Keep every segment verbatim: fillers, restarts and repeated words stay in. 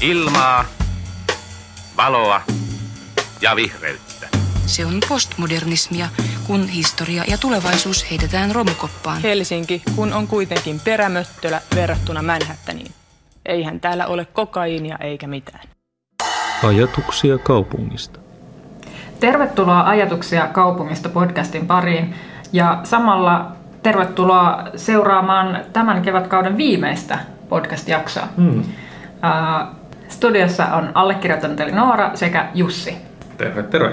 Ilmaa, valoa ja vihreyttä. Se on postmodernismia, kun historia ja tulevaisuus heitetään romukoppaan. Helsinki, kun on kuitenkin perämöttölä verrattuna Manhattaniin. Eihän täällä ole kokaiinia eikä mitään. Ajatuksia kaupungista. Tervetuloa Ajatuksia kaupungista podcastin pariin ja samalla tervetuloa seuraamaan tämän kevätkauden viimeistä podcast-jaksoa. Mm. Uh, studiossa on allekirjoittanut eli Noora sekä Jussi. Terve, terve.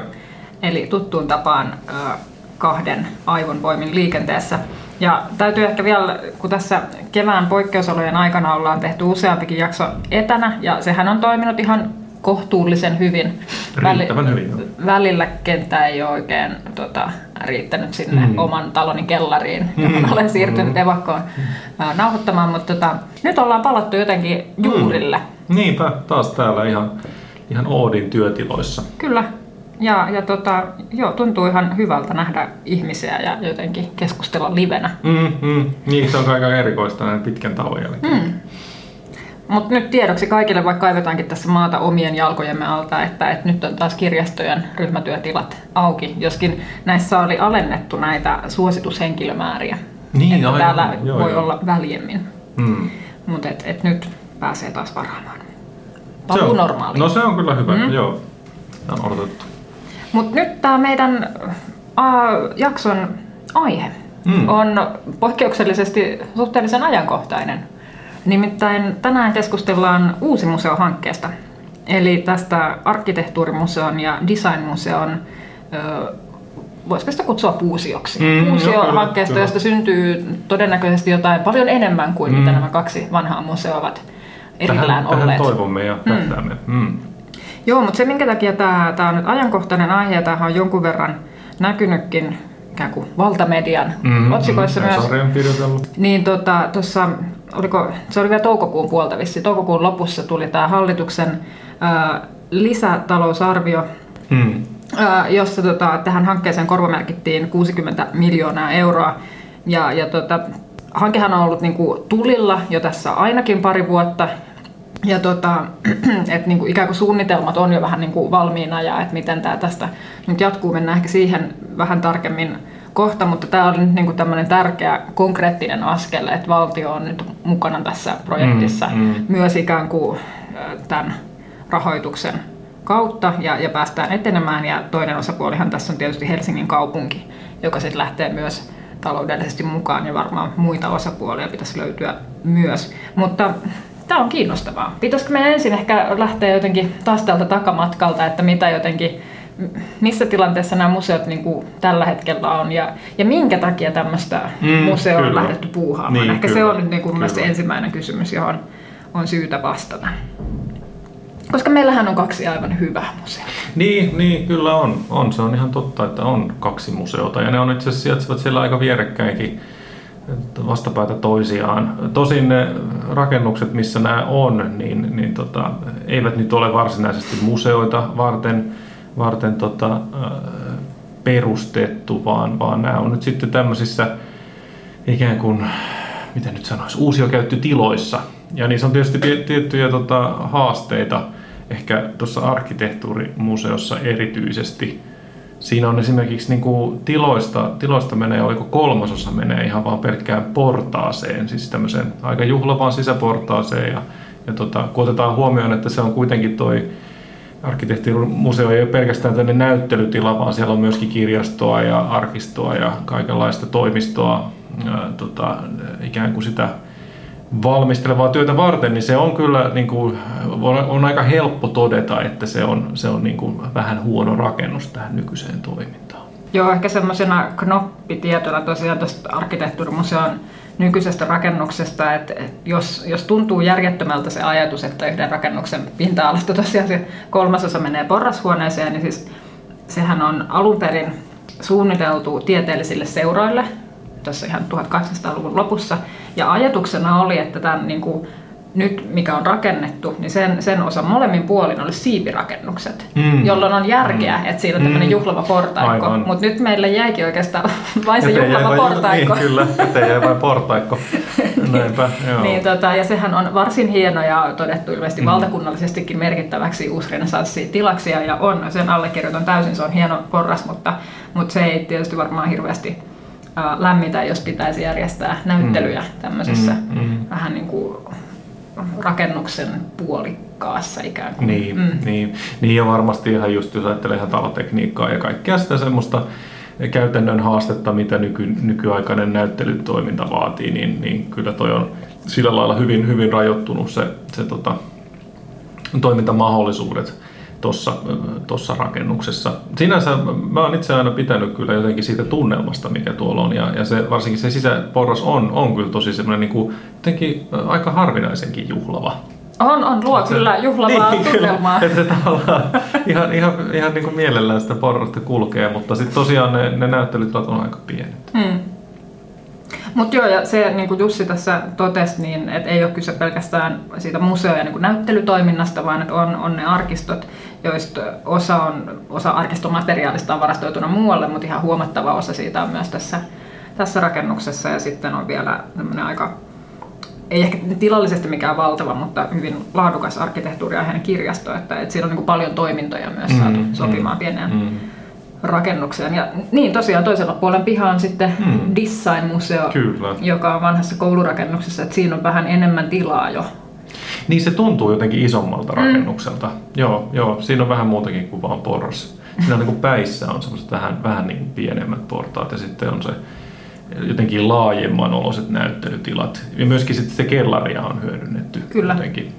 Eli tuttuun tapaan uh, kahden aivon voimin liikenteessä. Ja täytyy ehkä vielä, kun tässä kevään poikkeusolojen aikana ollaan tehty useampikin jakso etänä, ja sehän on toiminut ihan kohtuullisen hyvin. Riittävän Väl- hyvin. Välillä kenttä ei ole oikein tota, riittänyt sinne mm. oman taloni kellariin, mm. johon olen siirtynyt mm. evakkoon mm. nauhoittamaan, mutta tota, nyt ollaan palattu jotenkin juurille. Mm. Niinpä, taas täällä ihan, ihan Oodin työtiloissa. Kyllä. Ja, ja tota, joo, tuntuu ihan hyvältä nähdä ihmisiä ja jotenkin keskustella livenä. Mm, mm. Niin, se on aika erikoista näin pitkän tauon jälkeen. Mm. Mutta nyt tiedoksi kaikille, vaikka kaivetaankin tässä maata omien jalkojemme alta, että, että nyt on taas kirjastojen ryhmätyötilat auki. Joskin näissä oli alennettu näitä suositushenkilömääriä. Niin, että aivan, täällä joo, voi joo. olla väljemmin. Mm. Mutta et, et nyt pääsee taas varaamaan. Paluu normaaliin. No se on kyllä hyvä, mm. joo. Tämä on odotettu. Mutta nyt tämä meidän uh, jakson aihe mm. on poikkeuksellisesti suhteellisen ajankohtainen. Nimittäin tänään keskustellaan Uusi Museo-hankkeesta, eli tästä arkkitehtuurimuseon ja designmuseon, uh, voisiko sitä kutsua fuusioksi, mm, fuusio-hankkeesta, josta syntyy todennäköisesti jotain paljon enemmän kuin mm. mitä nämä kaksi vanhaa museoa ovat erillään tähän, olleet. Tähän toivomme ja tähtäämme. Mm. Mm. Joo, mutta se minkä takia tämä, tämä on nyt ajankohtainen aihe, ja tämähän on jonkun verran näkynytkin ikään kuin valtamedian mm-hmm, otsikoissa mm, myös, niin tuossa, tota, oliko, se oli vielä toukokuun puolta vissi, toukokuun lopussa tuli tämä hallituksen ää, lisätalousarvio, mm. ää, jossa tota, tähän hankkeeseen korvamerkittiin kuusikymmentä miljoonaa euroa, ja, ja tota, hankehan on ollut niinku tulilla jo tässä ainakin pari vuotta, ja tota, että niinku ikään kuin suunnitelmat on jo vähän niinku valmiina ja että miten tämä tästä nyt jatkuu, mennään ehkä siihen vähän tarkemmin kohta, mutta tämä on nyt niinku tämmöinen tärkeä konkreettinen askel, että valtio on nyt mukana tässä projektissa mm, mm. myös ikään kuin tämän rahoituksen kautta ja, ja päästään etenemään, ja toinen osapuolihan tässä on tietysti Helsingin kaupunki, joka sitten lähtee myös taloudellisesti mukaan, ja varmaan muita osapuolia pitäisi löytyä myös, mutta tämä on kiinnostavaa. Pitäisikö meidän ensin ehkä lähteä jotenkin taas tältä takamatkalta, että mitä jotenkin, missä tilanteessa nämä museot niin kuin tällä hetkellä on ja, ja minkä takia tämmöistä mm, museoa on lähdetty puuhaamaan. Niin, ehkä kyllä, se on nyt niin kuin mun ensimmäinen kysymys, johon on syytä vastata. Koska meillähän on kaksi aivan hyvää museota. Niin, niin kyllä on. on. Se on ihan totta, että on kaksi museota ja ne on itse asiassa sijaitsevat siellä aika vierekkäinkin. Vastapäätä toisiaan. Tosin ne rakennukset, missä nämä on, niin, niin tota, eivät nyt ole varsinaisesti museoita varten, varten tota, perustettu, vaan, vaan nämä on nyt sitten tämmöisissä ikään kuin, mitä nyt sanoisi, uusiokäyttötiloissa. Ja niissä on tietysti tiettyjä tota, haasteita, ehkä tuossa arkkitehtuurimuseossa erityisesti. Siinä on esimerkiksi niin kuin tiloista, tiloista menee, oliko kolmasosa menee ihan vaan pelkkään portaaseen, siis tämmöiseen aika juhlavaan sisäportaaseen. Ja, ja tota, kun otetaan huomioon, että se on kuitenkin toi arkkitehtuurimuseo ei ole pelkästään tänne näyttelytila, vaan siellä on myöskin kirjastoa ja arkistoa ja kaikenlaista toimistoa ää, tota, ikään kuin sitä valmistelevaa työtä varten, niin se on kyllä niin kuin, on aika helppo todeta, että se on, se on niin kuin vähän huono rakennus tähän nykyiseen toimintaan. Joo, ehkä semmoisena knoppitietona tosiaan tästä arkkitehtuurimuseon nykyisestä rakennuksesta, että jos, jos tuntuu järjettömältä se ajatus, että yhden rakennuksen pinta-alasta tosiaan se kolmasosa menee porrashuoneeseen, niin siis sehän on alun perin suunniteltu tieteellisille seuroille, tässä ihan tuhatkahdeksansataaluvun lopussa, ja ajatuksena oli, että tämän niin kuin, nyt mikä on rakennettu, niin sen, sen osa molemmin puolin oli siipirakennukset, mm. jolloin on järkeä, mm. että siinä on tämmöinen juhlava portaikko, mutta nyt meille jäikin oikeastaan vain se juhlava portaikko. Niin, kyllä, ettei jäi vain portaikko. Näinpä, niin, tota, ja sehän on varsin hieno ja todettu ilmeisesti mm. valtakunnallisestikin merkittäväksi uusrenesanssitilaksi ja on, sen allekirjoitan täysin, se on hieno porras, mutta, mutta se ei tietysti varmaan hirveästi äh, lämmitä, jos pitäisi järjestää näyttelyjä mm. tämmöisessä mm. Mm. vähän niin kuin rakennuksen puolikkaassa ikään kuin. Niin, mm. niin. niin ja varmasti ihan just jos ajattelee ihan talotekniikkaa ja kaikkea sitä semmoista käytännön haastetta, mitä nyky, nykyaikainen näyttelytoiminta vaatii, niin, niin kyllä toi on sillä lailla hyvin, hyvin rajoittunut se, se tota, toimintamahdollisuudet tuossa, tuossa rakennuksessa. Sinänsä mä oon itse aina pitänyt kyllä jotenkin siitä tunnelmasta, mikä tuolla on, ja, ja se, varsinkin se sisäporras on, on kyllä tosi semmoinen niin kuin, jotenkin aika harvinaisenkin juhlava. On, on, luo se, kyllä juhlavaa niin, tunnelmaa. Kyllä, että se tavallaan ihan, ihan, ihan niin kuin mielellään sitä porrasta kulkee, mutta sitten tosiaan ne, ne näyttelytilat on aika pienet. Hmm. Mutta joo, ja se niin kuin Jussi tässä totesi, niin, että ei ole kyse pelkästään siitä museo- ja niin kuin näyttelytoiminnasta, vaan että on, on ne arkistot, joista osa, on, osa arkistomateriaalista on varastoituna muualle, mutta ihan huomattava osa siitä on myös tässä, tässä rakennuksessa, ja sitten on vielä tämmöinen aika... ei ehkä tilallisesti mikään valtava, mutta hyvin laadukas arkkitehtuuriaiheinen kirjasto, että, että siinä on niin paljon toimintoja myös saatu mm, sopimaan mm, pieneen mm. rakennukseen. Ja niin tosiaan toisella puolella piha on sitten mm. designmuseo, kyllä, joka on vanhassa koulurakennuksessa, että siinä on vähän enemmän tilaa jo. Niin se tuntuu jotenkin isommalta rakennukselta. Mm. Joo, joo, siinä on vähän muutakin kuin vaan porras. Siinä on niin kuin päissä on semmoiset vähän, vähän niin kuin pienemmät portaat ja sitten on se jotenkin laajemman oloiset näyttelytilat. Ja myöskin sitten se kellaria on hyödynnetty. Kyllä. Jotenkin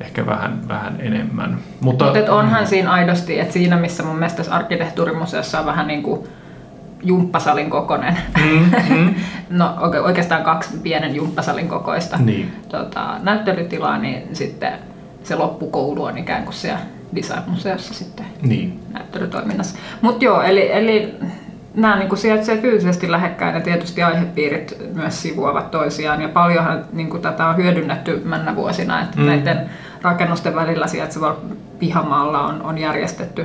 ehkä vähän, vähän enemmän. Mutta Mut onhan siinä aidosti, että siinä missä mun mielestä tässä arkkitehtuurimuseossa on vähän niin kuin jumppasalin kokoinen. Mm, mm. No oikeastaan kaksi pienen jumppasalin kokoista niin. tota, näyttelytilaa, niin sitten se loppukoulu on ikään kuin siellä designmuseossa sitten niin. näyttelytoiminnassa. Mutta joo, eli... eli nämä niin kuin sijaitsee fyysisesti lähekkäin ja tietysti aihepiirit myös sivuavat toisiaan ja paljonhan niin kuin tätä on hyödynnetty mennä vuosina, että mm. näiden rakennusten välillä sijaitsevalla pihamaalla on, on järjestetty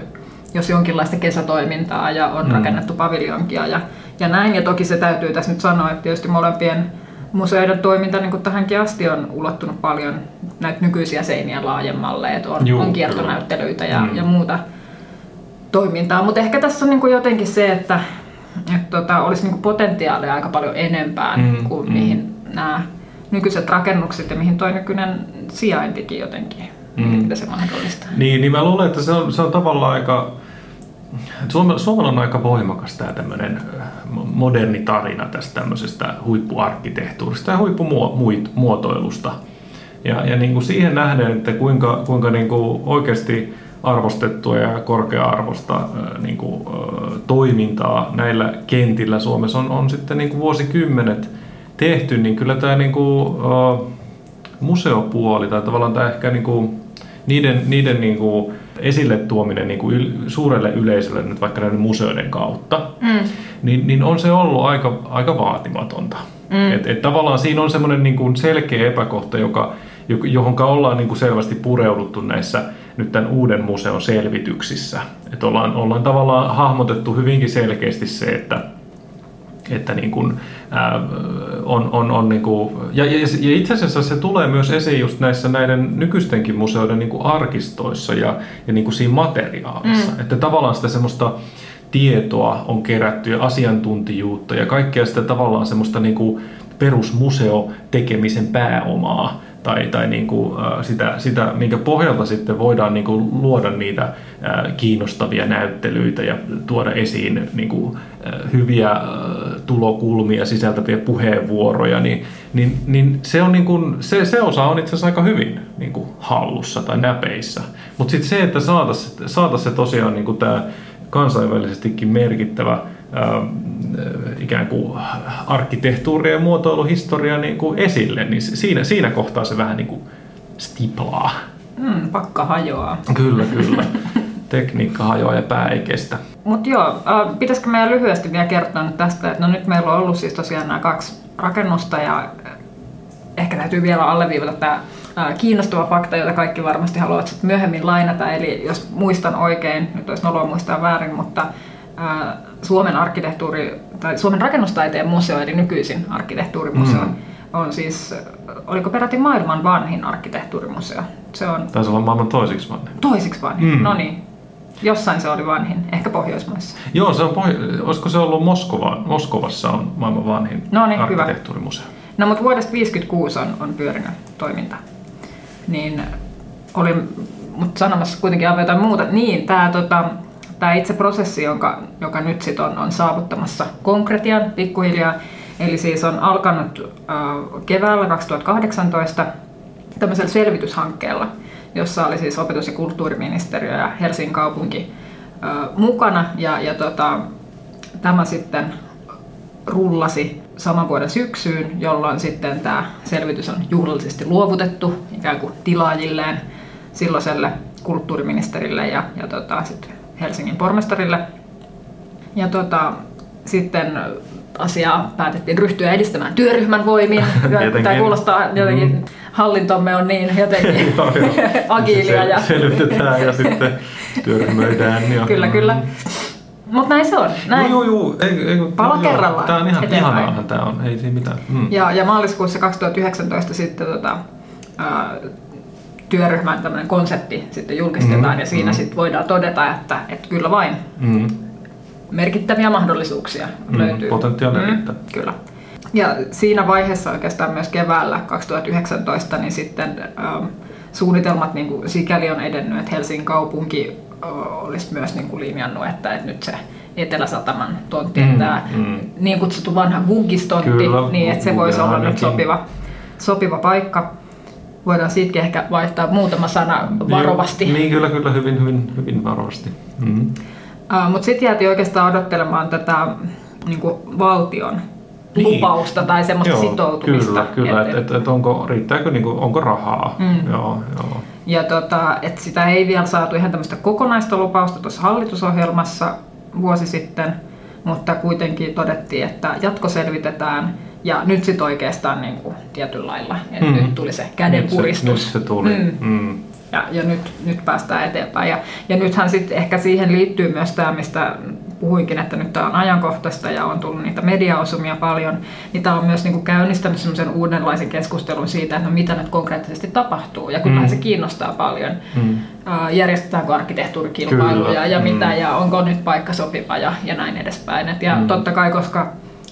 jos jonkinlaista kesätoimintaa ja on mm. rakennettu paviljonkia ja, ja näin. Ja toki se täytyy tässä nyt sanoa, että tietysti molempien museoiden toiminta niin kuin tähänkin asti on ulottunut paljon näitä nykyisiä seiniä laajemmalle, että on, Juu, on kiertonäyttelyitä ja, mm. ja muuta toimintaa, mutta ehkä tässä on niin kuin jotenkin se, että että tota, olisi niinku potentiaalia aika paljon enempään mm, kuin mm. mihin nämä nykyiset rakennukset ja mihin tuo nykyinen sijaintikin jotenkin, mm. mitä se mahdollistaa. Niin, niin mä luulen, että se on, se on tavallaan aika, Suomella, Suomella on aika voimakas tämä tämmöinen moderni tarina tästä tämmöisestä huippuarkkitehtuurista ja huippumuotoilusta. Ja, ja niin kuin siihen nähden, että kuinka, kuinka niin kuin oikeasti arvostettua ja korkea-arvosta niin kuin, toimintaa näillä kentillä Suomessa on, on sitten niin kuin vuosikymmenet tehty, niin kyllä tämä niin kuin, museopuoli tai tavallaan tämä ehkä niin kuin, niiden, niiden niin kuin, esille tuominen niin kuin yl, suurelle yleisölle nyt vaikka näiden museoiden kautta, mm. niin, niin on se ollut aika, aika vaatimatonta. Mm. Et, et tavallaan siinä on semmoinen niin kuin selkeä epäkohta, joka johonka ollaan niin kuin selvästi pureuduttu näissä nyt tämän uuden museon selvityksissä. Että ollaan, ollaan tavallaan hahmotettu hyvinkin selkeästi se, että, että niin kuin, ää, on, on, on niin kuin, ja, ja, ja itse asiassa se tulee myös esiin just näissä näiden nykyistenkin museoiden niin kuin arkistoissa ja, ja niin kuin siinä materiaalissa. Mm. Että tavallaan sitä semmoista tietoa on kerätty ja asiantuntijuutta ja kaikkea sitä tavallaan semmoista niin kuin perusmuseotekemisen pääomaa. Tai, tai niin kuin sitä, sitä, minkä pohjalta sitten voidaan niin kuin luoda niitä kiinnostavia näyttelyitä ja tuoda esiin niin kuin hyviä tulokulmia, sisältäviä puheenvuoroja, niin, niin, niin, se, on niin kuin, se, se osa on itse asiassa aika hyvin niin kuin hallussa tai näpeissä. Mutta sitten se, että saataisiin saatais se tosiaan niin kuin tämä kansainvälisestikin merkittävä Äh, ikään kuin arkkitehtuuri ja muotoiluhistoria niin kuin esille, niin siinä, siinä kohtaa se vähän niin kuin stiplaa. Mm, pakka hajoaa. Kyllä, kyllä. Tekniikka hajoaa ja pää ei kestä. Mutta joo, äh, pitäisikö meidän lyhyesti vielä kertoa nyt tästä, että no nyt meillä on ollut siis tosiaan nämä kaksi rakennusta ja ehkä täytyy vielä alleviivata tämä kiinnostava fakta, jota kaikki varmasti haluavat sitten myöhemmin lainata, eli jos muistan oikein, nyt olisi noloa muistaa väärin, mutta äh, Suomen arkkitehtuuri tai Suomen rakennustaiteen museo eli nykyisin arkkitehtuurimuseo mm. on siis, oliko peräti maailman vanhin arkkitehtuurimuseo? Se on... Taisi olla maailman toisiksi vanhin. Toisiksi vanhin, mm. no niin. Jossain se oli vanhin, ehkä Pohjoismaissa. Joo, se on pohjo- olisiko se ollut Moskova? Moskovassa on maailman vanhin no niin, arkkitehtuurimuseo. Hyvä. No mutta vuodesta tuhatyhdeksänsataaviisikymmentäkuusi on, on pyörinyt toiminta. Niin oli, mutta sanomassa kuitenkin aivan jotain muuta. Niin, tämä tota, tää itse prosessi, jonka, joka nyt sit on, on saavuttamassa konkretian pikkuhiljaa, eli siis on alkanut äh, keväällä kaksituhattakahdeksantoista tämmöisellä selvityshankkeella, jossa oli siis opetus- ja kulttuuriministeriö ja Helsingin kaupunki äh, mukana. Ja, ja tota, tämä sitten rullasi saman vuoden syksyyn, jolloin sitten tämä selvitys on juhlallisesti luovutettu ikään kuin tilaajilleen, silloiselle kulttuuriministerille ja, ja tota, sit Helsingin pormestarille. Ja tota, sitten asiaa päätettiin ryhtyä edistämään työryhmän voimin. Tämä kuulostaa jotenkin, hallintomme on niin jotenkin agiilia. Ja selvitetään ja sitten työryhmöidään. Kyllä, kyllä. Mutta näin se on. Näin. Joo, joo, ei, ei, pala joo, kerrallaan. Tämä on ihan ihanaahan tämä on, ei siinä mitään. Mm. Ja, ja maaliskuussa kaksituhattayhdeksäntoista sitten tota, ää, työryhmän tämmöinen konsepti sitten julkistetaan mm. ja siinä mm. sitten voidaan todeta, että, että kyllä vain mm. merkittäviä mahdollisuuksia mm. löytyy. Potentiaalia riittää. Mm, kyllä. Ja siinä vaiheessa oikeastaan myös keväällä kaksituhattayhdeksäntoista niin sitten ähm, suunnitelmat niin kuin sikäli on edennyt, että Helsingin kaupunki olisi myös niin kuin linjannut, että, että nyt se Eteläsataman tontti, mm, tämä mm. niin kutsuttu vanha Guggistontti, niin että se voisi olla nyt sopiva, sopiva paikka. Voidaan siitäkin ehkä vaihtaa muutama sana varovasti. Niin, niin kyllä, kyllä, hyvin, hyvin, hyvin varovasti. Mm. Uh, Mutta sitten jäätiin oikeastaan odottelemaan tätä niin kuin valtion niin. lupausta tai semmoista joo, sitoutumista. Kyllä, kyllä, että et, et onko, riittääkö, niin kuin, onko rahaa. Mm. Joo, joo. Ja tota, että sitä ei vielä saatu ihan tämmöistä kokonaista lupausta tuossa hallitusohjelmassa vuosi sitten, mutta kuitenkin todettiin, että jatkoselvitetään ja nyt sitten oikeastaan niin kuin tietyllä lailla. Että mm. nyt tuli se kädenpuristus. Nyt se, nyt se tuli. Mm. Mm. Ja, ja nyt, nyt päästään eteenpäin. Ja, ja nythän sitten ehkä siihen liittyy myös tämä, mistä puhuinkin, että nyt tämä on ajankohtaista ja on tullut niitä mediaosumia paljon. Niin tämä on myös niinku käynnistänyt semmoisen uudenlaisen keskustelun siitä, että no mitä nyt konkreettisesti tapahtuu. Ja kyllähän mm. se kiinnostaa paljon. Mm. Äh, järjestetäänkö arkkitehtuurikilpailuja ja mm. mitä ja onko nyt paikka sopiva ja, ja näin edespäin. Et ja mm. totta kai, koska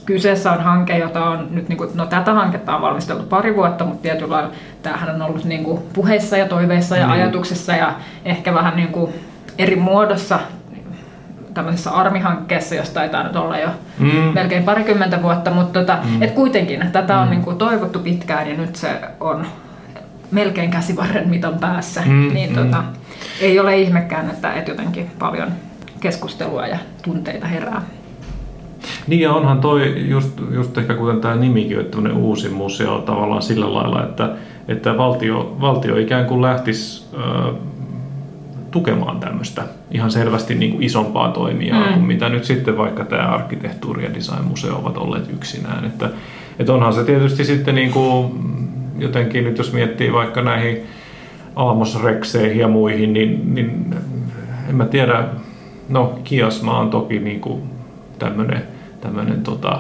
kyseessä on hanke, jota on nyt, niin kuin, no tätä hanketta on valmisteltu pari vuotta, mutta tietyllä lailla tämähän on ollut niin kuin puheissa ja toiveissa ja mm. ajatuksissa ja ehkä vähän niin kuin eri muodossa tämmöisessä ARMI-hankkeessa, josta taitaa nyt olla jo mm. melkein parikymmentä vuotta, mutta tota, mm. et kuitenkin tätä mm. on niin kuin toivottu pitkään ja nyt se on melkein käsivarren mitan päässä, mm. niin tota, mm. ei ole ihmekään, että et jotenkin paljon keskustelua ja tunteita herää. Niin ja onhan toi, just, just ehkä kuten tämä nimikin, että tämmöinen uusi museo tavallaan sillä lailla, että, että valtio, valtio ikään kuin lähtisi ö, tukemaan tämmöistä ihan selvästi niin kuin isompaa toimijaa mm. kuin mitä nyt sitten vaikka tämä arkkitehtuuri- ja designmuseo ovat olleet yksinään. Että, että onhan se tietysti sitten niin kuin, jotenkin nyt jos miettii vaikka näihin Amos Rexeihin ja muihin, niin, niin en mä tiedä, no Kiasma on toki niin kuin tämmöinen tämmöinen tota,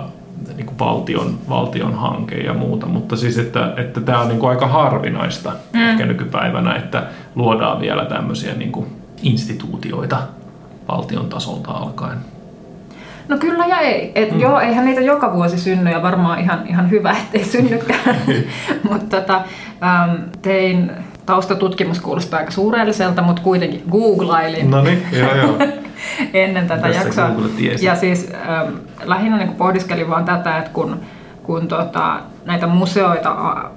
niin valtion, valtion hanke ja muuta, mutta siis, että, että tämä on niin kuin aika harvinaista mm. ehkä nykypäivänä, että luodaan vielä tämmöisiä niin kuin instituutioita valtion tasolta alkaen. No kyllä ja ei. Et mm. joo, eihän niitä joka vuosi synny ja varmaan ihan, ihan hyvä, ettei synnykään. mutta tota, ähm, tein taustatutkimus kuulostaa aika suurelliselta, mutta kuitenkin googlailin. No niin, joo joo. ennen tätä tässä jaksoa. Ja siis ähm, lähinnä niin pohdiskelin vaan tätä, että kun, kun tota, näitä museoita a,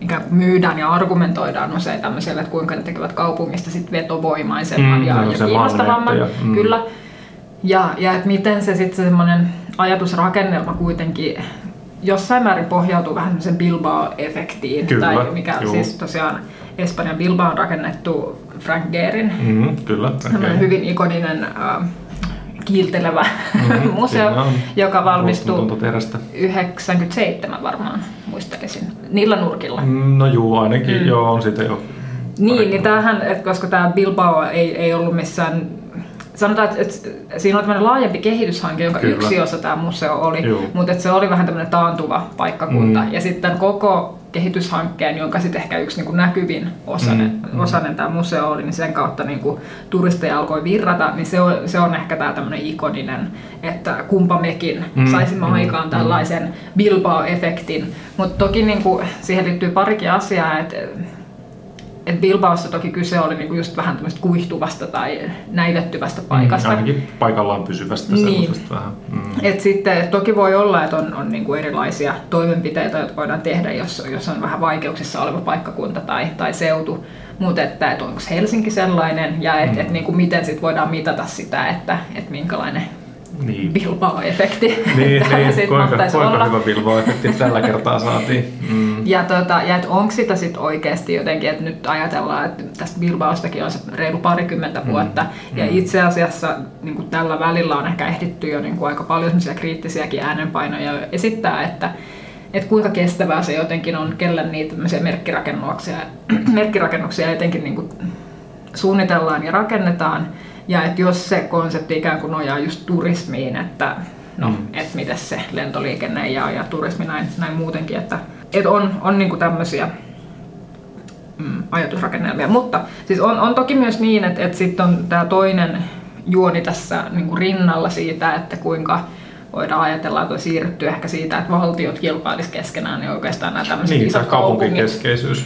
ikään kuin myydään ja argumentoidaan usein tämmöiselle, että kuinka ne tekevät kaupungista sit vetovoimaisemman mm, ja, ja kiinnostavamman. Ja, mm. Kyllä. Ja, ja että miten se sitten semmoinen ajatusrakennelma kuitenkin jossain määrin pohjautuu vähän semmoisen Bilbao-efektiin. Kyllä, tai mikä juu. siis tosiaan Espanjan Bilbao on rakennettu Frank Gehryn, mm, kyllä, okay. hyvin ikoninen äh, kiiltelevä mm, museo, joka valmistui yhdeksänkymmentäseitsemän varmaan, muistelisin, niillä nurkilla. No juu, ainakin mm. joo, on siitä jo. Niin, niin tämähän, koska tämä Bilbao ei, ei ollut missään Sanotaan, että, että siinä oli tämmöinen laajempi kehityshanke, jonka Kyllä. yksi osa tämä museo oli, Juu. mutta että se oli vähän tämmöinen taantuva paikkakunta. Mm. Ja sitten koko kehityshankkeen, jonka sitten ehkä yksi niin kuin näkyvin osanen, mm. osanen tämä museo oli, niin sen kautta niin kuin turisteja alkoi virrata, niin se on, se on ehkä tämä tämmöinen ikoninen, että kumpa mekin mm. saisimme mm. aikaan tällaisen Bilbao-efektin. Mutta toki niin kuin siihen liittyy parikin asiaa, että Et Bilbaossa toki kyse oli niinku just vähän tämmöistä kuihtuvasta tai näivettyvästä paikasta. Mm, ainakin paikallaan pysyvästä niin. semmoisesta vähän. Mm. Et sitten toki voi olla, että on, on niinku erilaisia toimenpiteitä, joita voidaan tehdä, jos, jos on vähän vaikeuksissa oleva paikkakunta tai, tai seutu. Mutta että et onko Helsinki sellainen ja et, mm. et niinku miten sit voidaan mitata sitä, että et minkälainen niin. Bilbao-efekti niin, täällä niin. kuinka, kuinka hyvä Bilbao-efekti tällä kertaa saatiin. Mm. Ja, tuota, ja että onko sitä sitten oikeasti jotenkin, että nyt ajatellaan, että tästä Bilbaostakin on se reilu parikymmentä vuotta. Mm, ja mm. itse asiassa niin kuin tällä välillä on ehkä ehditty jo niin kuin aika paljon semmoisia kriittisiäkin äänenpainoja esittää, että, että kuinka kestävää se jotenkin on, kelle niitä tämmöisiä merkkirakennuksia, merkkirakennuksia jotenkin niin kuin suunnitellaan ja rakennetaan. Ja että jos se konsepti ikään kuin nojaa just turismiin, että no, mm. et miten se lentoliikenne ja, ja turismi näin, näin muutenkin, että Et on, on niinku tämmöisiä mm, ajatusrakennelmia, mutta siis on, on toki myös niin, että et sitten on tämä toinen juoni tässä niinku rinnalla siitä, että kuinka voidaan ajatella, että on siirrytty ehkä siitä, että valtiot kilpailisivat keskenään, niin oikeastaan nämä tämmöiset niin, isot, kaupungit,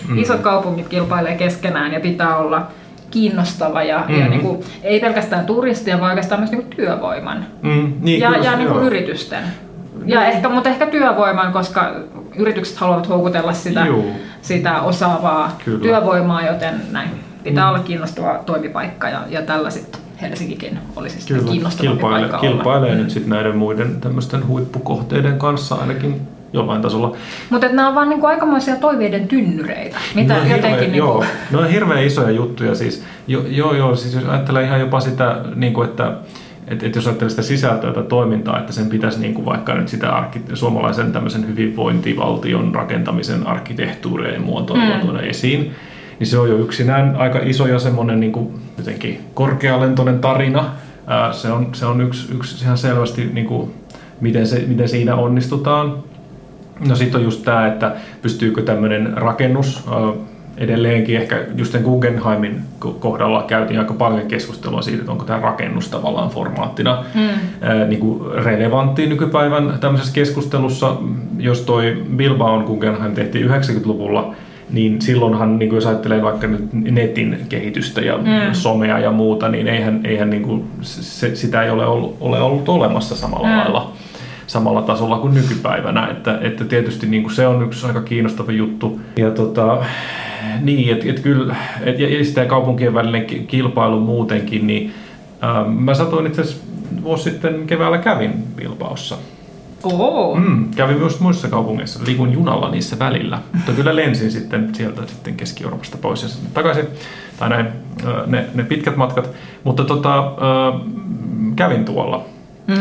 mm. isot kaupungit kilpailee keskenään ja pitää olla kiinnostava ja, mm-hmm. ja niinku, ei pelkästään turistien, vaan oikeastaan myös niinku työvoiman mm, niin, ja, ja niinku yritysten. Ja ehkä, mutta ehkä työvoiman, koska yritykset haluavat houkutella sitä, sitä osaavaa Kyllä. työvoimaa, joten näin. Pitää mm. olla kiinnostava toimipaikka ja, ja tällä sitten Helsinkikin olisi sitten kiinnostavampi kilpaile, paikka kilpailee mm. nyt sitten näiden muiden tämmöisten huippukohteiden kanssa ainakin jollain tasolla. Mutta nämä on vaan niinku aikamoisia toiveiden tynnyreitä. Mitä no, jotenkin hirveä, niinku... Joo, ne on hirveän isoja juttuja siis. Joo, jo, jo, siis jos ajattelee ihan jopa sitä, niinku, että... Että et jos ajattelee sitä sisältöä tai toimintaa, että sen pitäisi niinku vaikka nyt sitä arkkite- suomalaisen tämmöisen hyvinvointivaltion rakentamisen arkkitehtuuria ja muotoilua mm. tuoda esiin, niin se on jo yksinään aika iso ja semmoinen niinku jotenkin korkealentoinen tarina. Ää, se on, se on yksi, yksi ihan selvästi, niinku, miten, se, miten siinä onnistutaan. No sitten on just tämä, että pystyykö tämmöinen rakennus... Ää, Edelleenkin ehkä just sen Guggenheimin kohdalla käytiin aika paljon keskustelua siitä, että onko tämä rakennus tavallaan formaattina mm. ää, niin kuin relevantti nykypäivän tämmöisessä keskustelussa. Jos toi Bilbaon Guggenheim tehtiin yhdeksänkymmentäluvulla, niin silloinhan, niin kuin jos ajattelee vaikka nyt netin kehitystä ja mm. somea ja muuta, niin eihän, eihän niin kuin se, sitä ei ole ollut, ole ollut olemassa samalla mm. lailla, samalla tasolla kuin nykypäivänä. Että, että tietysti niin kuin se on yksi aika kiinnostava juttu. Ja tota... Niin, että et kyllä, et, ja sitä kaupunkien välinen kilpailu muutenkin, niin ää, mä satuin itse asiassa vuosi sitten keväällä kävin Bilbaossa. Oho! Mm, kävin myös muissa kaupungeissa, liikun junalla niissä välillä, mutta kyllä lensin sitten sieltä sitten Keski-Euroopasta pois ja sitten takaisin, tai näin, ää, ne, ne pitkät matkat, mutta tota, ää, kävin tuolla mm.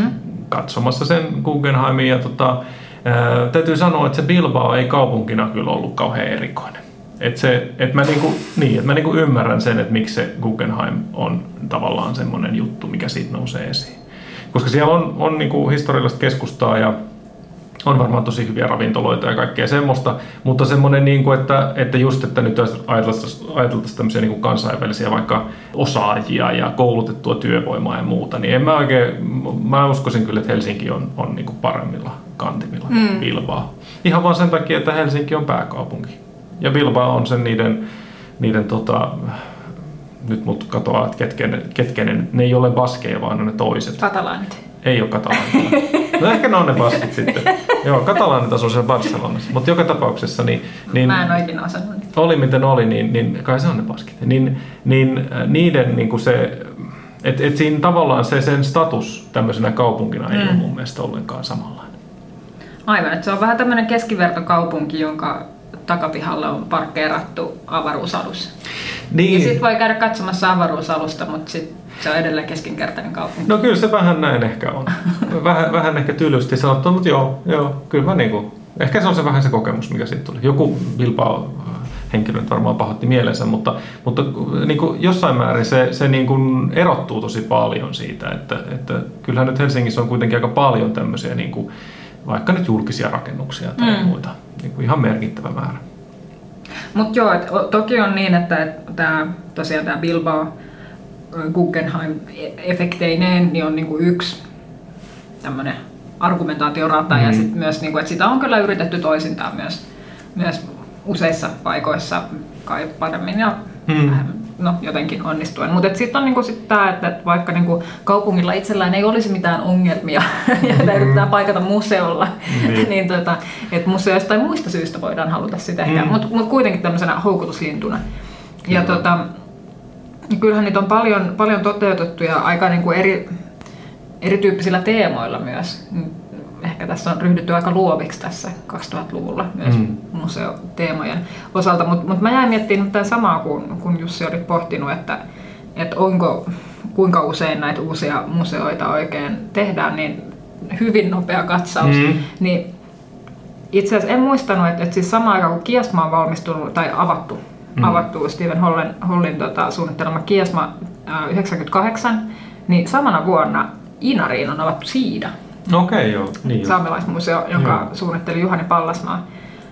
katsomassa sen Guggenheimin ja tota, ää, täytyy sanoa, että se Bilbao ei kaupunkina kyllä ollut kauhean erikoinen. Että et mä, niinku, niin, et mä niinku ymmärrän sen, että miksi se Guggenheim on tavallaan semmoinen juttu, mikä siitä nousee esiin. Koska siellä on, on niinku historiallista keskustaa ja on varmaan tosi hyviä ravintoloita ja kaikkea semmoista, mutta semmoinen, niinku, että, että just, että nyt ajateltaisiin tämmöisiä niinku kansainvälisiä vaikka osaajia ja koulutettua työvoimaa ja muuta, niin en mä oikein, mä uskoisin kyllä, että Helsinki on, on niinku paremmilla kantimilla mm. Bilbao. Ihan vaan sen takia, että Helsinki on pääkaupunki. Ja Bilbao on sen niiden, niiden tota, nyt mut katoaa, että ketkä ne, ne ei ole baskeja, vaan on ne toiset. Katalaanit. Ei ole katalaanit. No ehkä ne on ne baskit sitten. Joo, katalaanit asuu siellä Barcelonassa. Mutta joka tapauksessa, niin, niin... Mä en oikein osannut. Oli miten oli, niin, niin kai se on ne baskit. Niin, niin niiden niinku se... Että et siinä tavallaan se sen status tämmöisenä kaupunkina ei mm. ole mun mielestä ollenkaan samanlainen. Aivan, että se on vähän tämmöinen keskivertokaupunki, jonka... takapihalle on parkkeerattu avaruusalus. Niin. Ja sitten voi käydä katsomassa avaruusalusta, mutta sit se on edelleen keskinkertainen kaupunki. No kyllä se vähän näin ehkä on. Vähän, vähän ehkä tylysti sanottu, mutta joo, joo, kyllä mä niinku. Ehkä se on se vähän se kokemus, mikä siitä tuli. Joku Bilbao henkilö nyt varmaan pahoitti mielensä, mutta, mutta niin kuin jossain määrin se, se niin kuin erottuu tosi paljon siitä, että, että kyllähän nyt Helsingissä on kuitenkin aika paljon tämmöisiä niin kuin, vaikka nyt julkisia rakennuksia tai mm. muuta, niin kuin ihan merkittävä määrä. Mutta joo, et, toki on niin, että et, tää, tosiaan tämä Bilbao Guggenheim-efekteineen niin on niinku yksi tämmöinen argumentaatiorata mm. ja sit myös, niinku, että sitä on kyllä yritetty toisintaa myös, myös useissa paikoissa kai paremmin ja mm. no, jotenkin onnistuen. Mutta sitten on niinku sit tämä, että vaikka niinku kaupungilla itsellään ei olisi mitään ongelmia ja mm. yritetään paikata museolla, mm. niin tota, että museoista tai muista syistä voidaan haluta sitä ehkä, mm. mutta mut kuitenkin tämmöisenä houkutuslintuna. Ja, tota, kyllähän niitä on paljon, paljon toteutettu ja aika niin kuin eri, erityyppisillä teemoilla myös. Ehkä tässä on ryhdytty aika luoviksi tässä kaksituhattaluvulla myös mm. museoteemojen osalta. Mutta mut mä jäin miettimään tämän samaa, kun, kun Jussi oli pohtinut, että, että onko, kuinka usein näitä uusia museoita oikein tehdään, niin hyvin nopea katsaus. Mm. Niin itse asiassa en muistanut, että, että siis samaan aikaan kun Kiasma on valmistunut tai avattu, Mm. avattu Stephen Hollen, Hollen tota, suunnittelema Kiasma äh, yhdeksänkymmentäkahdeksan, niin samana vuonna Inariin on avattu Siida. Okei, okay, joo. Niin saamelaismuseo, jonka joo. suunnitteli Juhani Pallasmaa.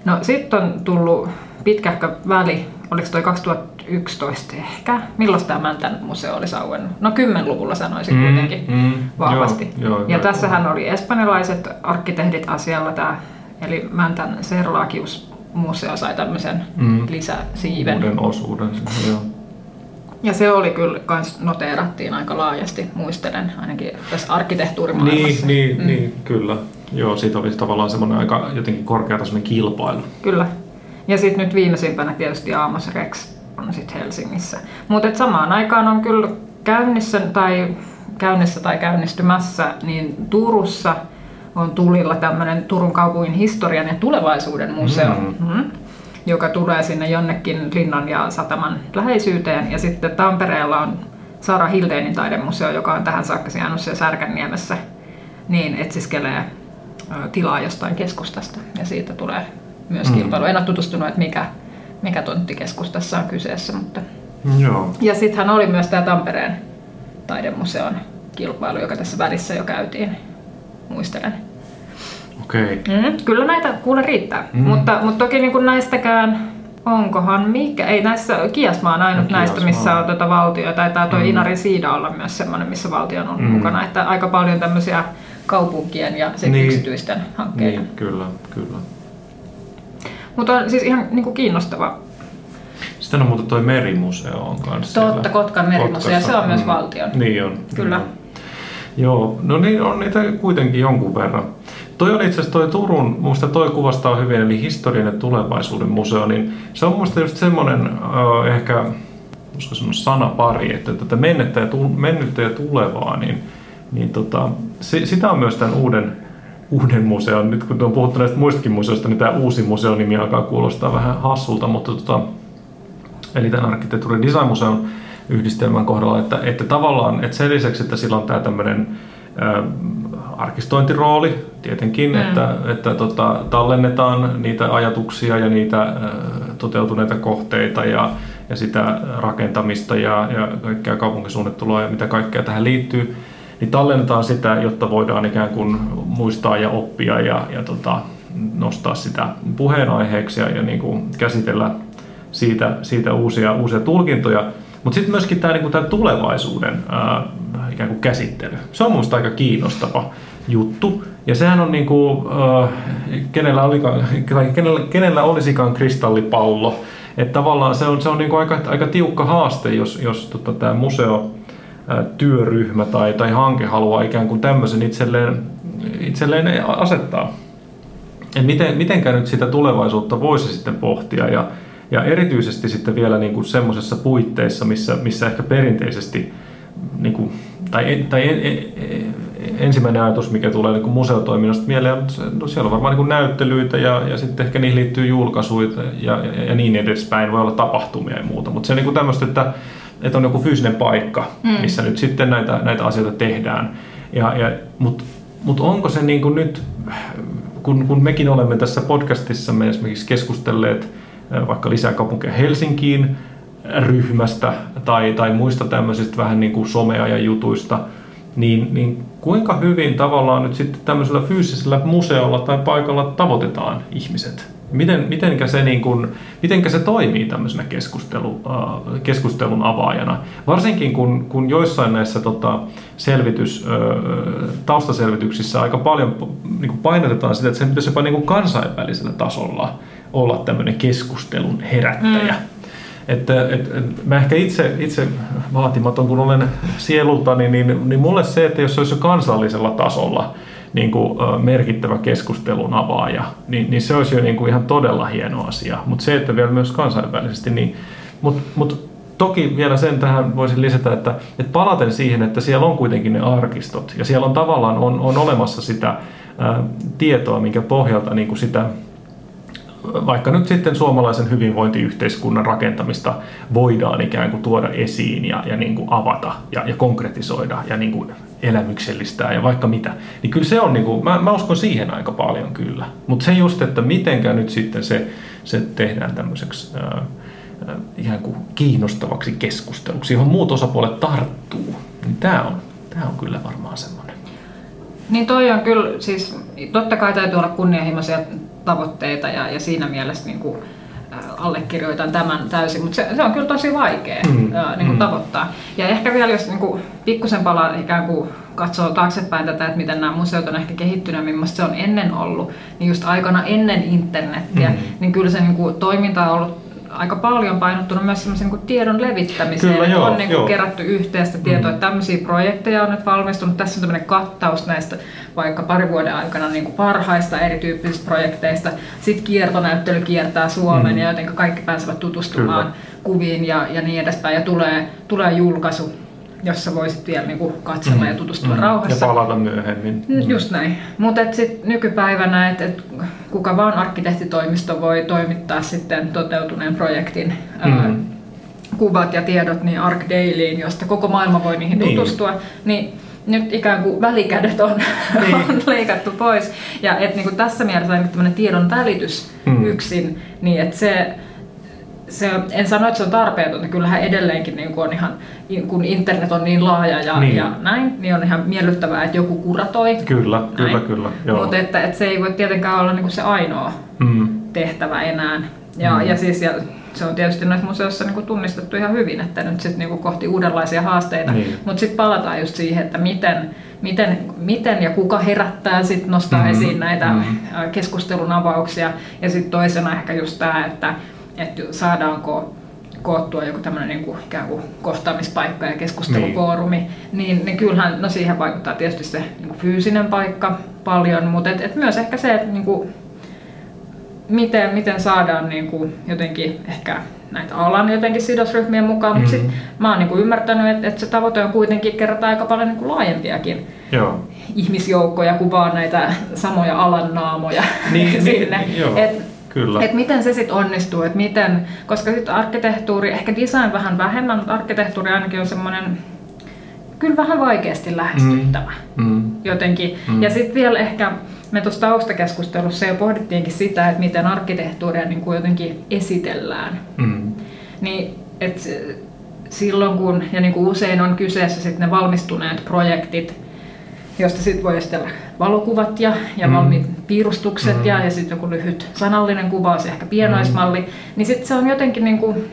No sitten on tullut pitkähkö väli, oliko toi kaksituhattayksitoista ehkä? Milloin tämä Mäntän museo olisi auennut? No kymmenluvulla sanoisin mm, kuitenkin mm, vahvasti. Joo, joo, ja joo, tässähän joo. oli espanjalaiset arkkitehdit asialla tää, eli Mäntän Serlachius-museo sai tämmöisen mm. lisäsiiven. Uuden osuuden. Joo. Ja se oli kyllä, kans noteerattiin aika laajasti, muistelen, ainakin tässä arkkitehtuurimaailmassa. Niin, niin, mm. niin kyllä. Joo, siitä oli tavallaan semmoinen aika jotenkin korkeatasoinen kilpailu. Kyllä. Ja sitten nyt viimeisimpänä tietysti Amos Rex on sitten Helsingissä. Mutta samaan aikaan on kyllä käynnissä tai, käynnissä tai käynnistymässä niin Turussa, on tulilla tämmöinen Turun kaupungin historian ja tulevaisuuden museo, mm. joka tulee sinne jonnekin linnan ja sataman läheisyyteen. Ja sitten Tampereella on Sara Hildenin taidemuseo, joka on tähän saakka jäänyt siellä Särkänniemessä, niin etsiskelee tilaa jostain keskustasta. Ja siitä tulee myös kilpailu. En ole tutustunut, että mikä, mikä tontti keskustassa on kyseessä. Mutta... Joo. Ja sittenhän oli myös tämä Tampereen taidemuseon kilpailu, joka tässä välissä jo käytiin. Muistelen. Okei. Mm, kyllä näitä kuule riittää, mm. mutta, mutta toki niin kuin näistäkään, onkohan mikä, ei näissä, Kiasma on ainut Kiasma. näistä, missä on tuota valtio, tai tämä tuo mm. Inari Siida olla myös semmoinen, missä valtio on ollut mm. mukana, että aika paljon tämmöisiä kaupunkien ja niin. yksityisten hankkeita. Niin, kyllä, kyllä. Mutta on siis ihan niin kuin kiinnostava. Sitten on muuten tuo merimuseo on kanssa. Totta, Kotkan Merimuseo, Kotkassa. Se on myös valtion. Niin on. Kyllä. Niin on. Joo, no niin on niitä kuitenkin jonkun verran. Toi oli itse asiassa toi Turun, mun mielestä toi kuvastaa hyvin, eli historian ja tulevaisuuden museo, niin se on mun mielestä just semmoinen äh, ehkä sanapari, että tätä mennettä ja, tu- mennettä ja tulevaa, niin, niin tota, se, sitä on myös tämän uuden, uuden museon, nyt kun on puhuttu näistä muistakin museoista, niin tämä uusi museonimi alkaa kuulostaa vähän hassulta, mutta tota, eli tämän arkkitehtuuri- ja designmuseon yhdistelmän kohdalla, että, että tavallaan että sen lisäksi, että sillä on tämä tämmöinen ä, arkistointirooli tietenkin, mm. että, että tota, tallennetaan niitä ajatuksia ja niitä ä, toteutuneita kohteita ja, ja sitä rakentamista ja, ja kaikkea kaupunkisuunnittelua ja mitä kaikkea tähän liittyy, niin tallennetaan sitä, jotta voidaan ikään kuin muistaa ja oppia ja, ja tota, nostaa sitä puheenaiheeksi ja, ja niin kuin käsitellä siitä, siitä uusia, uusia tulkintoja. Mutta sitten myöskin tämä niinku, tulevaisuuden ää, ikään kuin käsittely. Se on minusta aika kiinnostava juttu. Ja sehän on, niinku, ää, kenellä, olikaan, kenellä, kenellä olisikaan kristallipallo. Et tavallaan se on, se on niinku aika, aika tiukka haaste, jos, jos tota, tämä museotyöryhmä tai, tai hanke haluaa ikään kuin tämmöisen itselleen, itselleen asettaa. Et miten, mitenkä nyt sitä tulevaisuutta voisi sitten pohtia. Ja, Ja erityisesti sitten vielä niin kuin semmoisessa puitteissa, missä, missä ehkä perinteisesti, niin kuin, tai, tai en, en, ensimmäinen ajatus, mikä tulee niin kuin museotoiminnasta mieleen, no siellä on varmaan niin kuin näyttelyitä ja, ja sitten ehkä niihin liittyy julkaisuita ja, ja, ja niin edespäin, voi olla tapahtumia ja muuta. Mutta se on niin kuin tämmöistä, että, että on joku fyysinen paikka, missä mm. nyt sitten näitä, näitä asioita tehdään. Ja, ja, Mutta mut onko se niin kuin nyt, kun, kun mekin olemme tässä podcastissa me esimerkiksi keskustelleet vaikka lisää kaupunkeja Helsinkiin ryhmästä tai, tai muista tämmöisistä vähän niin kuin somea ja jutuista, niin, niin kuinka hyvin tavallaan nyt sitten tämmöisellä fyysisellä museolla tai paikalla tavoitetaan ihmiset? Miten, mitenkä, se niin kuin, mitenkä se toimii tämmöisenä keskustelu, äh, keskustelun avaajana? Varsinkin kun, kun joissain näissä tota, selvitys, äh, taustaselvityksissä aika paljon niin kuin painotetaan sitä, että sen pitäisi jopa niin kuin kansainvälisellä tasolla olla tämmöinen keskustelun herättäjä. Mm. Että, et, et, mä ehkä itse, itse vaatimaton, kun olen sielultani, niin, niin mulle se, että jos se olisi jo kansallisella tasolla niin kuin, äh, merkittävä keskustelun avaaja, niin, niin se olisi jo niin kuin ihan todella hieno asia. Mutta se, että vielä myös kansainvälisesti, niin... Mut, mut, toki vielä sen tähän voisin lisätä, että, että palaten siihen, että siellä on kuitenkin ne arkistot ja siellä on tavallaan on, on olemassa sitä äh, tietoa, minkä pohjalta niin kuin sitä... Vaikka nyt sitten suomalaisen hyvinvointiyhteiskunnan rakentamista voidaan ikään kuin tuoda esiin ja, ja niin kuin avata ja, ja konkretisoida ja niin kuin elämyksellistää ja vaikka mitä. Niin kyllä se on, niin kuin, mä, mä uskon siihen aika paljon kyllä. Mutta se just, että mitenkä nyt sitten se, se tehdään tämmöiseksi äh, äh, ihan kuin kiinnostavaksi keskusteluksi, johon muut osapuolet tarttuu. Niin tää on, tää on kyllä varmaan semmoinen. Niin toi on kyllä, siis totta kai täytyy olla kunnianhimoisia tavoitteita ja, ja siinä mielessä niin kuin, äh, allekirjoitan tämän täysin, mutta se, se on kyllä tosi vaikea mm. äh, niin kuin mm. tavoittaa. Ja ehkä vielä jos niin kuin, pikkusen palaa ikään kuin katsoo taaksepäin tätä, että miten nämä museot on ehkä kehittynyt, millaista se on ennen ollut, niin just aikana ennen internettiä, mm. niin kyllä se niin kuin, toiminta on ollut aika paljon painottunut myös semmoisen niin tiedon levittämiseen. Kyllä, joo, on niin kuin, kerätty yhteistä tietoa, mm. tämmöisiä projekteja on nyt valmistunut. Tässä on tämmöinen kattaus näistä vaikka pari vuoden aikana niin kuin parhaista erityyppisistä projekteista. Sitten kiertonäyttely kiertää Suomen mm. ja jotenkin kaikki pääsevät tutustumaan kyllä. kuviin ja, ja niin edespäin. Ja tulee, tulee julkaisu, jossa voisit vielä niin kuin katsella mm. ja tutustua mm. rauhassa. Ja palata myöhemmin. Just näin. Mutta nykypäivänä et, et kuka vaan arkkitehtitoimisto voi toimittaa sitten toteutuneen projektin mm. ää, kuvat ja tiedot niin ArcDailyin, josta koko maailma voi niihin niin. tutustua. Niin nyt ikään kuin välikädet on, niin. on leikattu pois. Ja et, niin kuin tässä mielessä on tämmöinen tiedon välitys mm. yksin, niin että se... Se, en sano, että se on tarpeetonta. Kyllähän edelleenkin niin kun, on ihan, kun internet on niin laaja ja, niin. ja näin, niin on ihan miellyttävää, että joku kuratoi. Kyllä, näin. kyllä, kyllä. Mutta että, että se ei voi tietenkään olla niin kuin se ainoa mm. tehtävä enää. Ja, mm. ja siis, ja se on tietysti näissä museoissa niin kuin tunnistettu ihan hyvin, että nyt sitten niin kuin kohti uudenlaisia haasteita. Niin. Mutta sitten palataan just siihen, että miten, miten, miten ja kuka herättää, sit nostaa mm. esiin näitä mm. keskustelun avauksia. Ja sitten toisena ehkä just tämä, että että saadaanko koottua joku tämmöinen niin kuin, ikään kuin kohtaamispaikka ja keskustelufoorumi, niin, niin, niin kyllähän no siihen vaikuttaa tietysti se niin kuin fyysinen paikka paljon, mutta et, et myös ehkä se, että niin kuin, miten, miten saadaan niin kuin, jotenkin ehkä näitä alan jotenkin sidosryhmien mukaan, mm-hmm. mutta sitten mä oon niin kuin ymmärtänyt, että, että se tavoite on kuitenkin kertaa aika paljon niin kuin laajempiakin. Joo. Ihmisjoukkoja kuin vaan näitä samoja alan naamoja niin, sinne. Niin, että miten se sitten onnistuu, että miten, koska sitten arkkitehtuuri, ehkä design vähän vähemmän, mutta arkkitehtuuri ainakin on semmoinen kyllä vähän vaikeasti lähestyttävä mm. Mm. jotenkin. Mm. Ja sitten vielä ehkä me tuossa taustakeskustelussa jo pohdittiinkin sitä, että miten arkkitehtuuria niin kuin jotenkin esitellään. Mm. Niin, et silloin kun, ja niin kuin usein on kyseessä sitten ne valmistuneet projektit, josta sitten voi esitellä valokuvat ja, ja mm. valmiit piirustukset mm. ja, ja sitten joku lyhyt sanallinen kuvaus ja ehkä pienoismalli, mm. niin sitten se on jotenkin niinku,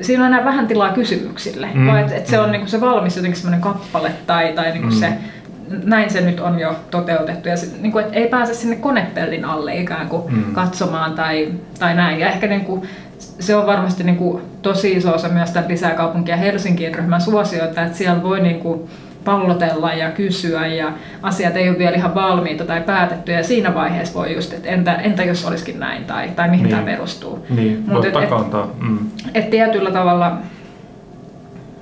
siinä on enää vähän tilaa kysymyksille, mm. vaan että et se on niinku se valmis jotenkin semmoinen kappale tai, tai niinku mm. se, näin se nyt on jo toteutettu ja sit, niinku, et ei pääse sinne konepellin alle ikään kuin mm. katsomaan tai, tai näin ja ehkä niinku, se on varmasti niinku tosi iso osa myös tämän Lisää kaupunkia Helsinkiin ryhmän suosioita, että siellä voi niinku pallotella ja kysyä ja asiat ei ole vielä ihan valmiita tai päätettyjä ja siinä vaiheessa voi just, että entä, entä jos olisikin näin tai, tai mihin niin. tämä perustuu. Niin, mut et, mm. et tietyllä tavalla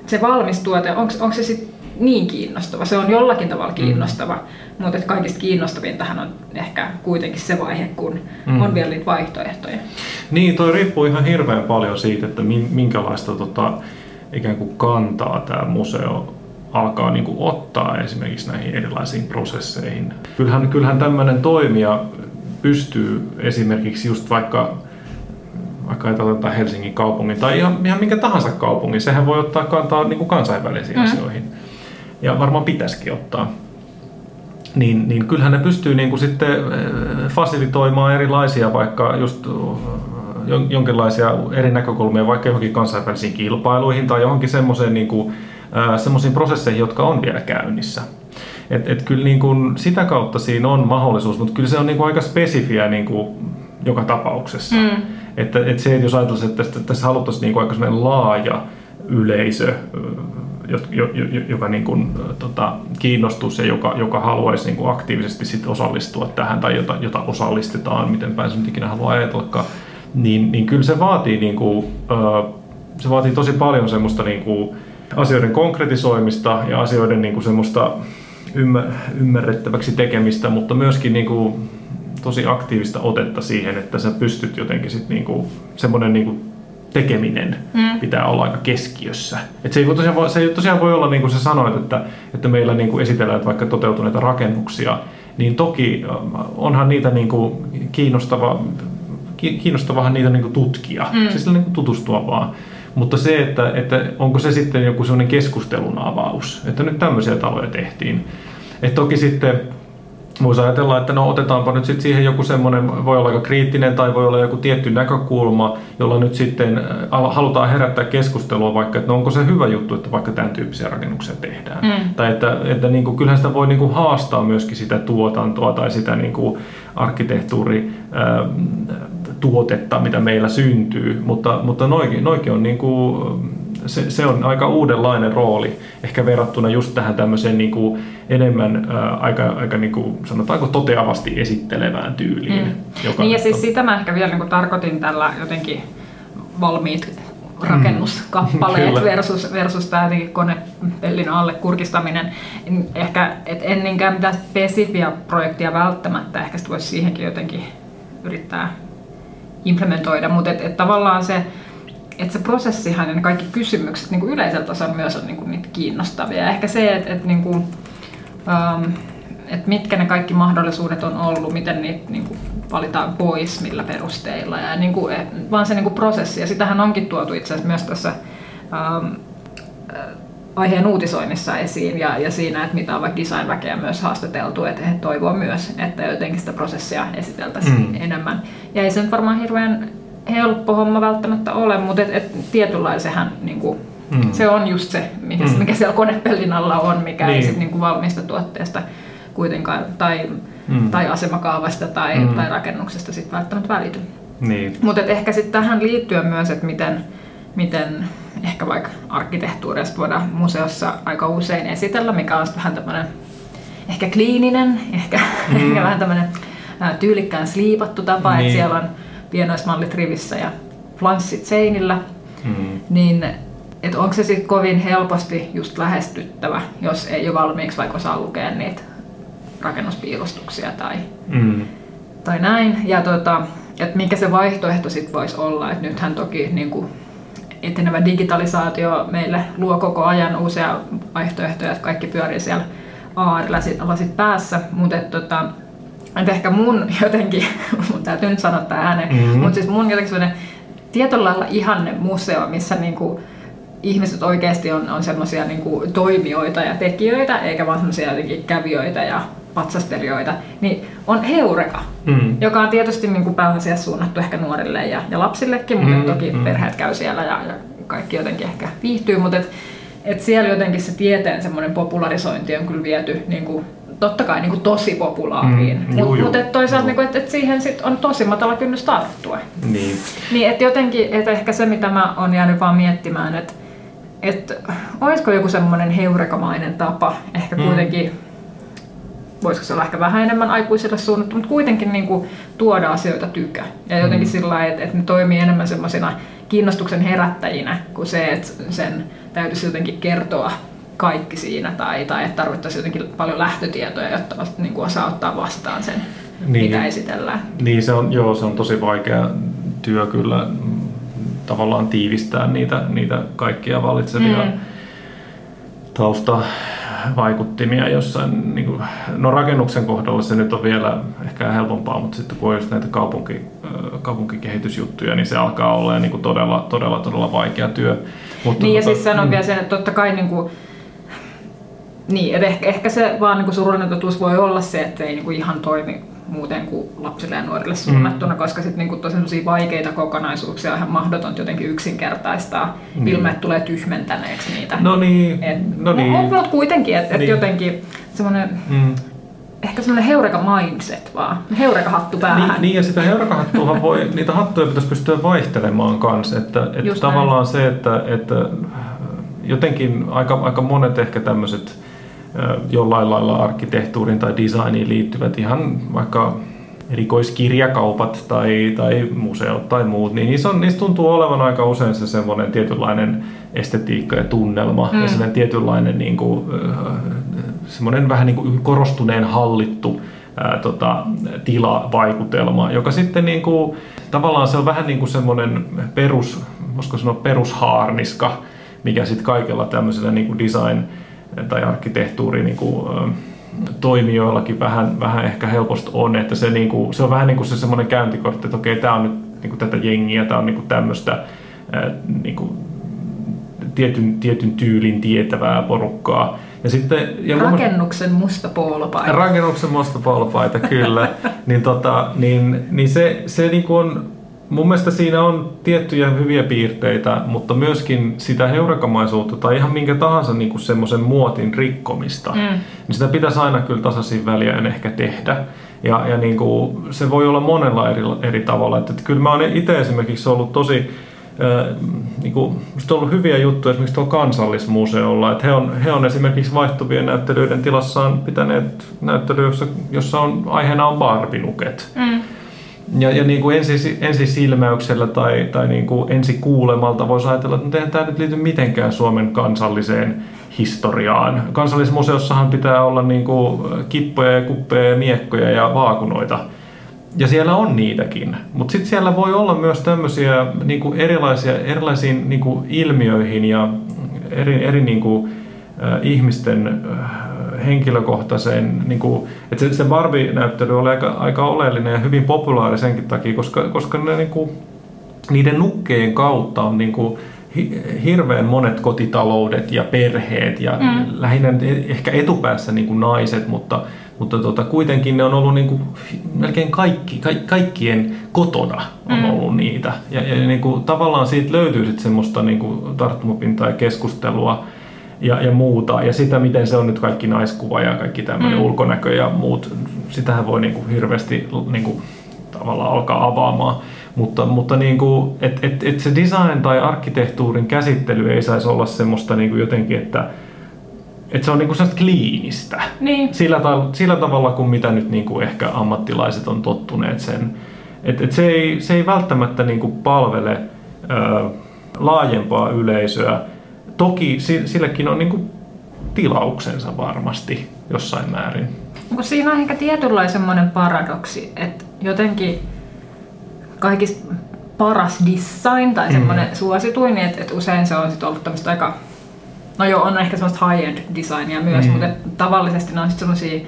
se valmistuu, että onko, onko se sitten niin kiinnostava, se on jollakin tavalla kiinnostava, mm. mutta kaikista kiinnostavintahan on ehkä kuitenkin se vaihe, kun mm. on vielä niitä vaihtoehtoja. Niin, toi riippuu ihan hirveän paljon siitä, että minkälaista tota, ikään kuin kantaa tämä museo alkaa niin kuin ottaa esimerkiksi näihin erilaisiin prosesseihin. Kyllähän, kyllähän tämmöinen toimija pystyy esimerkiksi just vaikka vaikka ajatellaan Helsingin kaupungin tai ihan, ihan minkä tahansa kaupungin, sehän voi ottaa kantaa niin kuin kansainvälisiin mm. asioihin ja varmaan pitäisikin ottaa. Niin, niin kyllähän ne pystyy niin kuin sitten fasilitoimaan erilaisia, vaikka just jonkinlaisia eri näkökulmia, vaikka johonkin kansainvälisiin kilpailuihin tai johonkin semmoiseen niin kuin, semmoisiin prosesseihin, jotka on vielä käynnissä. Et, et kyllä niin kuin sitä kautta siinä on mahdollisuus, mutta kyllä se on niin kuin aika spesifiä niin kuin joka tapauksessa. Mm. Että et se, että jos ajatellaan, että tässä haluttaisiin niin kuin aika sellainen laaja yleisö, joka niin kuin, tota, kiinnostuisi ja joka, joka haluaisi niin kuin aktiivisesti sit osallistua tähän tai jota, jota osallistetaan, miten päin se nyt ikinä haluaa ajatellakaan, niin, niin kyllä se vaatii, niin kuin, se vaatii tosi paljon semmoista niin kuin asioiden konkretisoimista ja asioiden niin kuin semmoista ymmärrettäväksi tekemistä, mutta myöskin niin kuin tosi aktiivista otetta siihen, että sä pystyt jotenkin sit niin kuin semmoinen niin kuin tekeminen mm. pitää olla aika keskiössä. Et se ei tosiaan voi, se ei tosiaan voi olla, niin kuin sä sanoit, että, että meillä niin kuin esitellään vaikka toteutuneita rakennuksia, niin toki onhan niitä niin kuin kiinnostava, kiinnostavahan niitä niin kuin tutkia, mm. siis niin kuin tutustua vaan. Mutta se, että, että onko se sitten joku sellainen keskustelun avaus, että nyt tämmöisiä taloja tehtiin. Et toki sitten voisi ajatella, että no otetaanpa nyt sitten siihen joku semmoinen, voi olla aika kriittinen tai voi olla joku tietty näkökulma, jolla nyt sitten halutaan herättää keskustelua vaikka, että no onko se hyvä juttu, että vaikka tämän tyyppisiä rakennuksia tehdään. Mm. Tai että, että niin kuin, kyllähän sitä voi niin kuin haastaa myöskin sitä tuotantoa tai sitä niin kuin arkkitehtuuri ää, tuotetta, mitä meillä syntyy, mutta, mutta noikin, noikin on, niin kuin, se, se on aika uudenlainen rooli, ehkä verrattuna just tähän tämmöiseen niin kuin enemmän ää, aika, aika niin kuin, sanotaanko toteavasti esittelevään tyyliin. Mm. Joka niin ja siis on. Sitä mä ehkä vielä niin kuin tarkoitin tällä jotenkin valmiit rakennuskappaleet mm, versus, versus tämä konepellin alle kurkistaminen. Ehkä et en niinkään mitään spesifiä projektia välttämättä, ehkä sitä voisi siihenkin jotenkin yrittää implementoida, mutta et, et tavallaan se, et se prosessihan ja ne kaikki kysymykset niinku yleisellä tasolla myös on niinku niitä kiinnostavia. Ehkä se, että et niinku, ähm, et mitkä ne kaikki mahdollisuudet on ollut, miten niitä niinku valitaan pois, millä perusteilla, ja niinku, et, vaan se niinku prosessi. Ja sitähän onkin tuotu itse asiassa myös tässä ähm, aiheen uutisoinnissa esiin ja, ja siinä, että mitä on vaikka designväkeä myös haastateltu, että he toivoo myös, että jotenkin sitä prosessia esiteltäisiin mm. enemmän. Ja ei se nyt varmaan hirveän helppo homma välttämättä ole, mutta et, et tietynlaisehän niin kuin, mm. se on just se, mikä, mm. mikä siellä konepellin alla on, mikä niin. ei sit, niin kuin valmista tuotteesta kuitenkaan tai, mm. tai asemakaavasta tai, mm. tai rakennuksesta sit välttämättä välity. Niin. Mutta ehkä sit tähän liittyen myös, että miten miten ehkä vaikka arkkitehtuurista voidaan museossa aika usein esitellä, mikä on vähän tämmöinen ehkä kliininen, ehkä, mm. ehkä vähän tämmöinen tyylikkään sliipattu tapa, niin. että siellä on pienoismallit rivissä ja flanssit seinillä, mm. niin että onko se sitten kovin helposti just lähestyttävä, jos ei ole valmiiksi vaikka osaa lukea niitä rakennuspiirustuksia tai, mm. tai näin, ja tota, että mikä se vaihtoehto sitten voisi olla, että nythän toki niinku etenevä digitalisaatio meille luo koko ajan uusia vaihtoehtoja, että kaikki pyörii siellä A R-lasit päässä, mutta tota, ehkä mun jotenkin, mun täytyy nyt sanoa tämä ääneen, mm-hmm. mutta siis mun jotenkin sellainen tietyllä lailla ihanne museo, missä niinku ihmiset oikeasti on, on semmoisia niinku toimijoita ja tekijöitä, eikä vaan semmoisia jotenkin kävijöitä ja patsastelijoita, niin on Heureka, mm. joka on tietysti niin kuin pääasiassa suunnattu ehkä nuorille ja, ja lapsillekin, mutta mm, toki mm. perheet käy siellä ja, ja kaikki jotenkin ehkä viihtyy, mutta et, et siellä jotenkin se tieteen semmoinen popularisointi on kyllä viety niin kuin, totta kai niin kuin tosi populaariin, mm, mutta mut, et toisaalta niin kuin, et, et siihen sit on tosi matala kynnys tarttua. Niin. Niin, et jotenkin, et ehkä se mitä mä oon jäänyt vaan miettimään, että et, olisiko joku semmoinen heurekamainen tapa ehkä mm. kuitenkin, voisiko se olla ehkä vähän enemmän aikuisille suunnattu, mutta kuitenkin niin kuin tuoda asioita tykä. Ja jotenkin mm. sillä lailla, että, että ne toimii enemmän semmoisena kiinnostuksen herättäjinä kuin se, että sen täytyisi jotenkin kertoa kaikki siinä tai, tai että tarvittaisiin jotenkin paljon lähtötietoja, jotta niin kuin osaa ottaa vastaan sen, niin, mitä esitellään. Niin, se on, joo, se on tosi vaikea työ kyllä tavallaan tiivistää niitä, niitä kaikkia valitsevia mm. tausta vaikuttimia jossain, niin kuin, no rakennuksen kohdalla se nyt on vielä ehkä helpompaa, mutta sitten kun on just näitä kaupunki, kaupunkikehitysjuttuja, niin se alkaa olla niin kuin todella, todella, todella vaikea työ. Mutta, niin ja mutta, siis sanon mm. vielä sen, että totta kai niin kuin, niin, että ehkä, ehkä se vaan niin kuin surullinen totuus voi olla se, että ei niin kuin ihan toimi muuten kuin lapsille ja nuorille suunnattuna, mm. koska sitten niinku tosi vaikeita kokonaisuuksia on ihan mahdotonta jotenkin yksinkertaistaa. Mm. Ilmeet tulee tyhmentäneeksi niitä. No niin. Et, no niin. On ollut kuitenkin, että et niin. jotenkin semmoinen... Mm. Ehkä semmoinen Heureka-mindset vaan, Heureka-hattu päähän. Niin, niin ja sitä Heureka-hattua voi, niitä hattuja pitäisi pystyä vaihtelemaan kanssa. Että, että tavallaan näin. Se, että, että jotenkin aika, aika monet ehkä tämmöiset jollain lailla arkkitehtuurin tai designiin liittyvät ihan vaikka erikoiskirjakaupat tai, tai museot tai muut, niin niissä, on, niissä tuntuu olevan aika usein se semmoinen tietynlainen estetiikka ja tunnelma mm. ja semmoinen tietynlainen niin kuin, semmoinen vähän niin kuin korostuneen hallittu ää, tota, tilavaikutelma, joka sitten niin kuin, tavallaan se on vähän niin kuin semmoinen perus, voisiko sanoa perushaarniska, mikä sitten kaikella tämmöisellä niin kuin design tai arkkitehtuuri niin kuin, toimijoillakin vähän, vähän ehkä helposti on, että se, niin kuin, se on vähän niin kuin se semmoinen käyntikortti, että okei, tämä on nyt niin kuin tätä jengiä, tämä on niin kuin tämmöistä niin kuin, tietyn, tietyn tyylin tietävää porukkaa. Ja sitten, ja rakennuksen musta poolopaita. Rakennuksen musta poolopaita, kyllä. niin, tota, niin, niin se, se niin kuin on, mun mielestä siinä on tiettyjä hyviä piirteitä, mutta myöskin sitä heurakamaisuutta tai ihan minkä tahansa niin kuin semmoisen muotin rikkomista, mm. niin sitä pitäisi aina kyllä tasaisin väliain ehkä tehdä. Ja, ja niin kuin, se voi olla monella eri, eri tavalla. Että, että kyllä mä oon itse esimerkiksi ollut tosi, äh, niin kuin, musta on ollut hyviä juttuja esimerkiksi tuolla Kansallismuseolla. Että he, on, he on esimerkiksi vaihtuvien näyttelyiden tilassaan pitäneet näyttelyä, jossa, jossa on, aiheena on barbinuket. Mm. Ja, ja niin kuin ensi, ensisilmäyksellä tai, tai niin kuin ensikuulemalta voisi ajatella, että eihän tämä nyt liity mitenkään Suomen kansalliseen historiaan. Kansallismuseossahan pitää olla niin kuin kippoja ja kuppeja ja miekkoja ja vaakunoita. Ja siellä on niitäkin. Mutta sitten siellä voi olla myös tämmöisiä niin kuin erilaisia, erilaisiin niin kuin ilmiöihin ja eri, eri niin kuin, äh, ihmisten... Äh, henkilökohtaisen, niin kuin, että se, se Barbie-näyttely oli aika, aika oleellinen ja hyvin populaari senkin takia, koska, koska ne, niin kuin, niiden nukkeen kautta on niin kuin, hi, hirveän monet kotitaloudet ja perheet ja mm. lähinnä ehkä etupäässä niin kuin naiset, mutta, mutta tota, kuitenkin ne on ollut niin kuin, melkein kaikki, ka, kaikkien kotona on mm. ollut niitä. Ja, ja niin kuin, tavallaan siitä löytyy sitten semmoista niin kuin tarttumapintaa ja keskustelua Ja, ja muuta. Ja sitä, miten se on nyt kaikki naiskuva ja kaikki tämmöinen mm. ulkonäkö ja muut. Sitähän voi niinku hirveästi niinku, tavallaan alkaa avaamaan. Mutta, mutta niinku, et, et, et se design tai arkkitehtuurin käsittely ei saisi olla semmoista niinku jotenkin, että et se on niinku sellaista kliinistä. Niin. Sillä, sillä tavalla, kuin mitä nyt niinku ehkä ammattilaiset on tottuneet sen. Et, et se, ei, se ei välttämättä niinku palvele ö, laajempaa yleisöä. Toki silläkin on niinku tilauksensa varmasti jossain määrin. Onko siinä on ehkä tietynlainen semmoinen paradoksi, että jotenkin kaikista paras design tai semmoinen mm. suosituin, että, että usein se on sit ollut tämmöistä aika, no joo, on ehkä semmoista high-end designia myös, mm. mutta tavallisesti ne on sitten semmoisia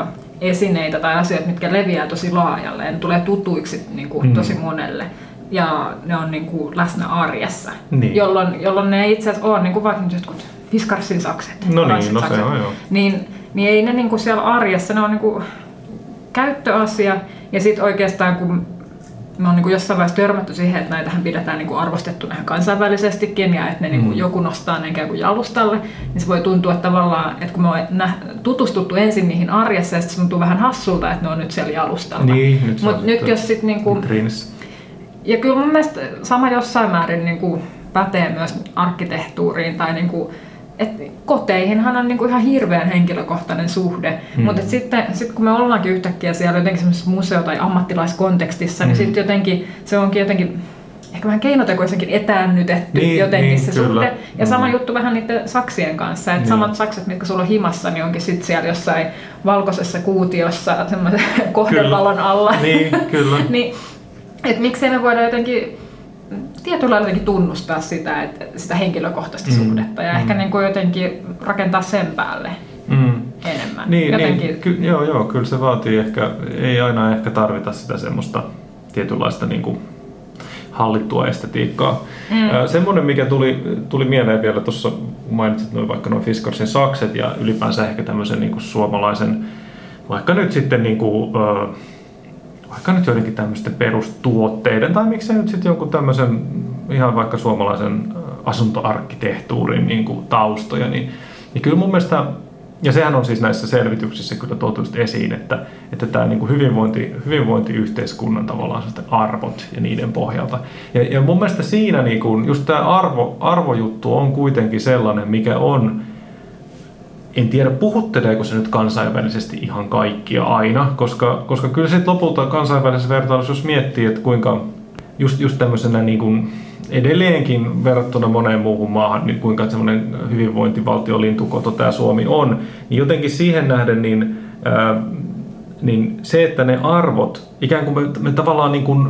äh, esineitä tai asioita, mitkä leviää tosi laajalle ja ne tulee tutuiksi niinku, mm. tosi monelle. Ja ne on niin kuin läsnä arjessa, niin. jolloin, jolloin ne ei itse asiassa ole, niin kuin vaikka jotkut Fiskarsin sakset, no niin, no sakset se on, joo. Niin, niin ei ne niin kuin siellä arjessa, ne on niin kuin käyttöasia. Ja sitten oikeastaan kun me on niin kuin jossain vaiheessa törmätty siihen, että näitähän pidetään niin kuin arvostettuna kansainvälisestikin ja että ne mm. niin kuin joku nostaa ne ikään kuin jalustalle, niin se voi tuntua tavallaan, että kun me ollaan tutustuttu ensin niihin arjessa ja sitten se tuntuu vähän hassulta, että ne on nyt siellä jalustalla. Niin, nyt Mut nyt jos sitten niin kuin... Ja kyllä mun mielestä sama jossain määrin niin kuin pätee myös arkkitehtuuriin tai niin kuin, että koteihinhan on niin kuin ihan hirveän henkilökohtainen suhde, mm. mutta sitten sit kun me ollaankin yhtäkkiä siellä jotenkin semmoisessa museo- tai ammattilaiskontekstissa, mm. niin sitten jotenkin se onkin jotenkin ehkä vähän keinotekoisenkin etäännytetty niin, jotenkin niin, se kyllä. suhde. Ja sama mm. juttu vähän niiden saksien kanssa, että niin. samat sakset, mitkä sulla on himassa, niin onkin sitten siellä jossain valkoisessa kuutiossa semmoisen kohdevalon alla. Niin, kyllä. niin, että miksei me voida jotenkin tietyllä lailla tunnustaa sitä, että sitä henkilökohtaista mm. suhdetta ja mm. ehkä niin kuin jotenkin rakentaa sen päälle mm. enemmän. Niin, niin. Ky- joo, joo, kyllä se vaatii ehkä, ei aina ehkä tarvita sitä semmoista tietynlaista niin kuin hallittua estetiikkaa. Mm. Semmoinen, mikä tuli, tuli mieleen vielä tuossa, kun mainitsit noin vaikka noin Fiskarsin sakset ja ylipäänsä ehkä tämmöisen niin kuin suomalaisen, vaikka nyt sitten niin kuin, vaikka nyt joidenkin tämmöisten perustuotteiden, tai miksei nyt sitten jonkun tämmöisen ihan vaikka suomalaisen asuntoarkkitehtuurin niin kuin taustoja, niin, niin kyllä mun mielestä, ja sehän on siis näissä selvityksissä kyllä tuotu esiin, että, että tämä niin kuin hyvinvointi, hyvinvointiyhteiskunnan tavallaan arvot ja niiden pohjalta. Ja, ja mun mielestä siinä niin kuin, just tämä arvo, arvojuttu on kuitenkin sellainen, mikä on, en tiedä, puhutteleeko se nyt kansainvälisesti ihan kaikkia aina, koska, koska kyllä sitten lopulta kansainvälisessä vertailussa, jos miettii, että kuinka just, just tämmöisenä niin kuin edelleenkin verrattuna moneen muuhun maahan, niin kuinka semmoinen hyvinvointivaltiolintukoto tämä Suomi on, niin jotenkin siihen nähden niin, ää, niin se, että ne arvot, ikään kuin me, me tavallaan niin kuin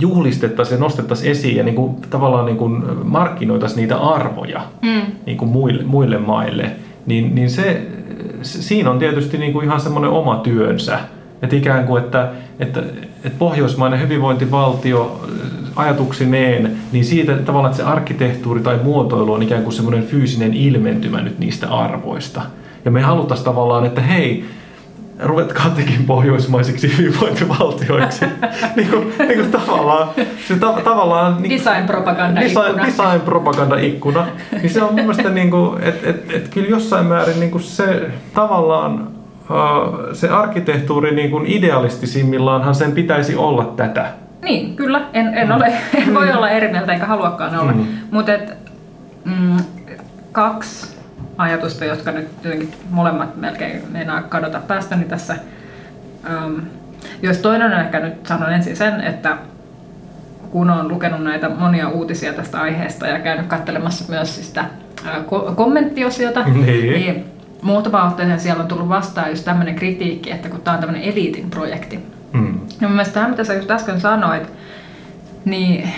juhlistettaisiin ja nostettaisiin esiin ja niin kuin tavallaan niin kuin markkinoitaisiin niitä arvoja mm. niin kuin muille, muille maille, niin, niin se, se, siinä on tietysti niin kuin ihan semmoinen oma työnsä. Että ikään kuin, että, että, että pohjoismainen hyvinvointivaltio ajatuksineen, niin siitä tavallaan, että se arkkitehtuuri tai muotoilu on ikään kuin semmoinen fyysinen ilmentymä nyt niistä arvoista. Ja me haluttaisiin tavallaan, että hei, ruvetkaa tekin pohjoismaisiksi hyvinvointivaltioiksi. niin kuin, niin kuin tavallaan, se ta- tavallaan niin, design-propaganda-ikkuna. Design-propaganda-ikkuna. Niin se on mun mielestä, niin kuin, että et, et kyllä jossain määrin niin kuin se tavallaan, se arkkitehtuuri niin kuin idealistimmillaanhan sen pitäisi olla tätä. Niin, kyllä. En, en, mm. ole, en voi olla eri mieltä eikä haluakaan olla. Mm. Mutta mm, kaksi ajatusta, jotka nyt molemmat melkein meinaa kadota päästäni tässä. Ähm, jos toinen on ehkä nyt sanon ensin sen, että kun olen lukenut näitä monia uutisia tästä aiheesta ja käynyt katselemassa myös sitä äh, ko- kommenttiosiota, niin, niin muutama otteeseen siellä on tullut vastaan just tämmöinen kritiikki, että kun tämä on tämmöinen eliitin projekti. Mm. Ja mun mielestä tämä, mitä sä just äsken sanoit, niin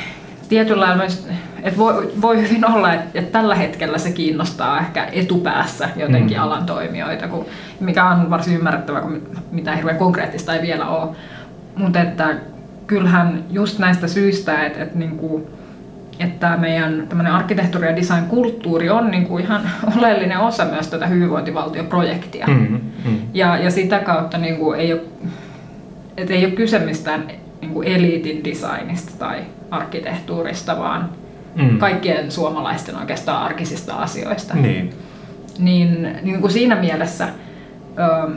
tietyllä lailla myös, että voi, voi hyvin olla, että, että tällä hetkellä se kiinnostaa ehkä etupäässä jotenkin mm. alan toimijoita, kun, mikä on varsin ymmärrettävää, kun mitään hirveän konkreettista ei vielä ole. Mutta että kyllähän just näistä syistä, että, että niin kuin, että meidän arkkitehtuuri- ja design-kulttuuri on niin kuin ihan oleellinen osa myös tätä hyvinvointivaltioprojektia. Mm, mm. Ja, ja sitä kautta niin kuin ei, ole, et ei ole kyse mistään niin kuin eliitin designista tai arkkitehtuurista, vaan mm. kaikkien suomalaisten oikeastaan arkisista asioista. Niin, niin, niin kuin siinä mielessä ö,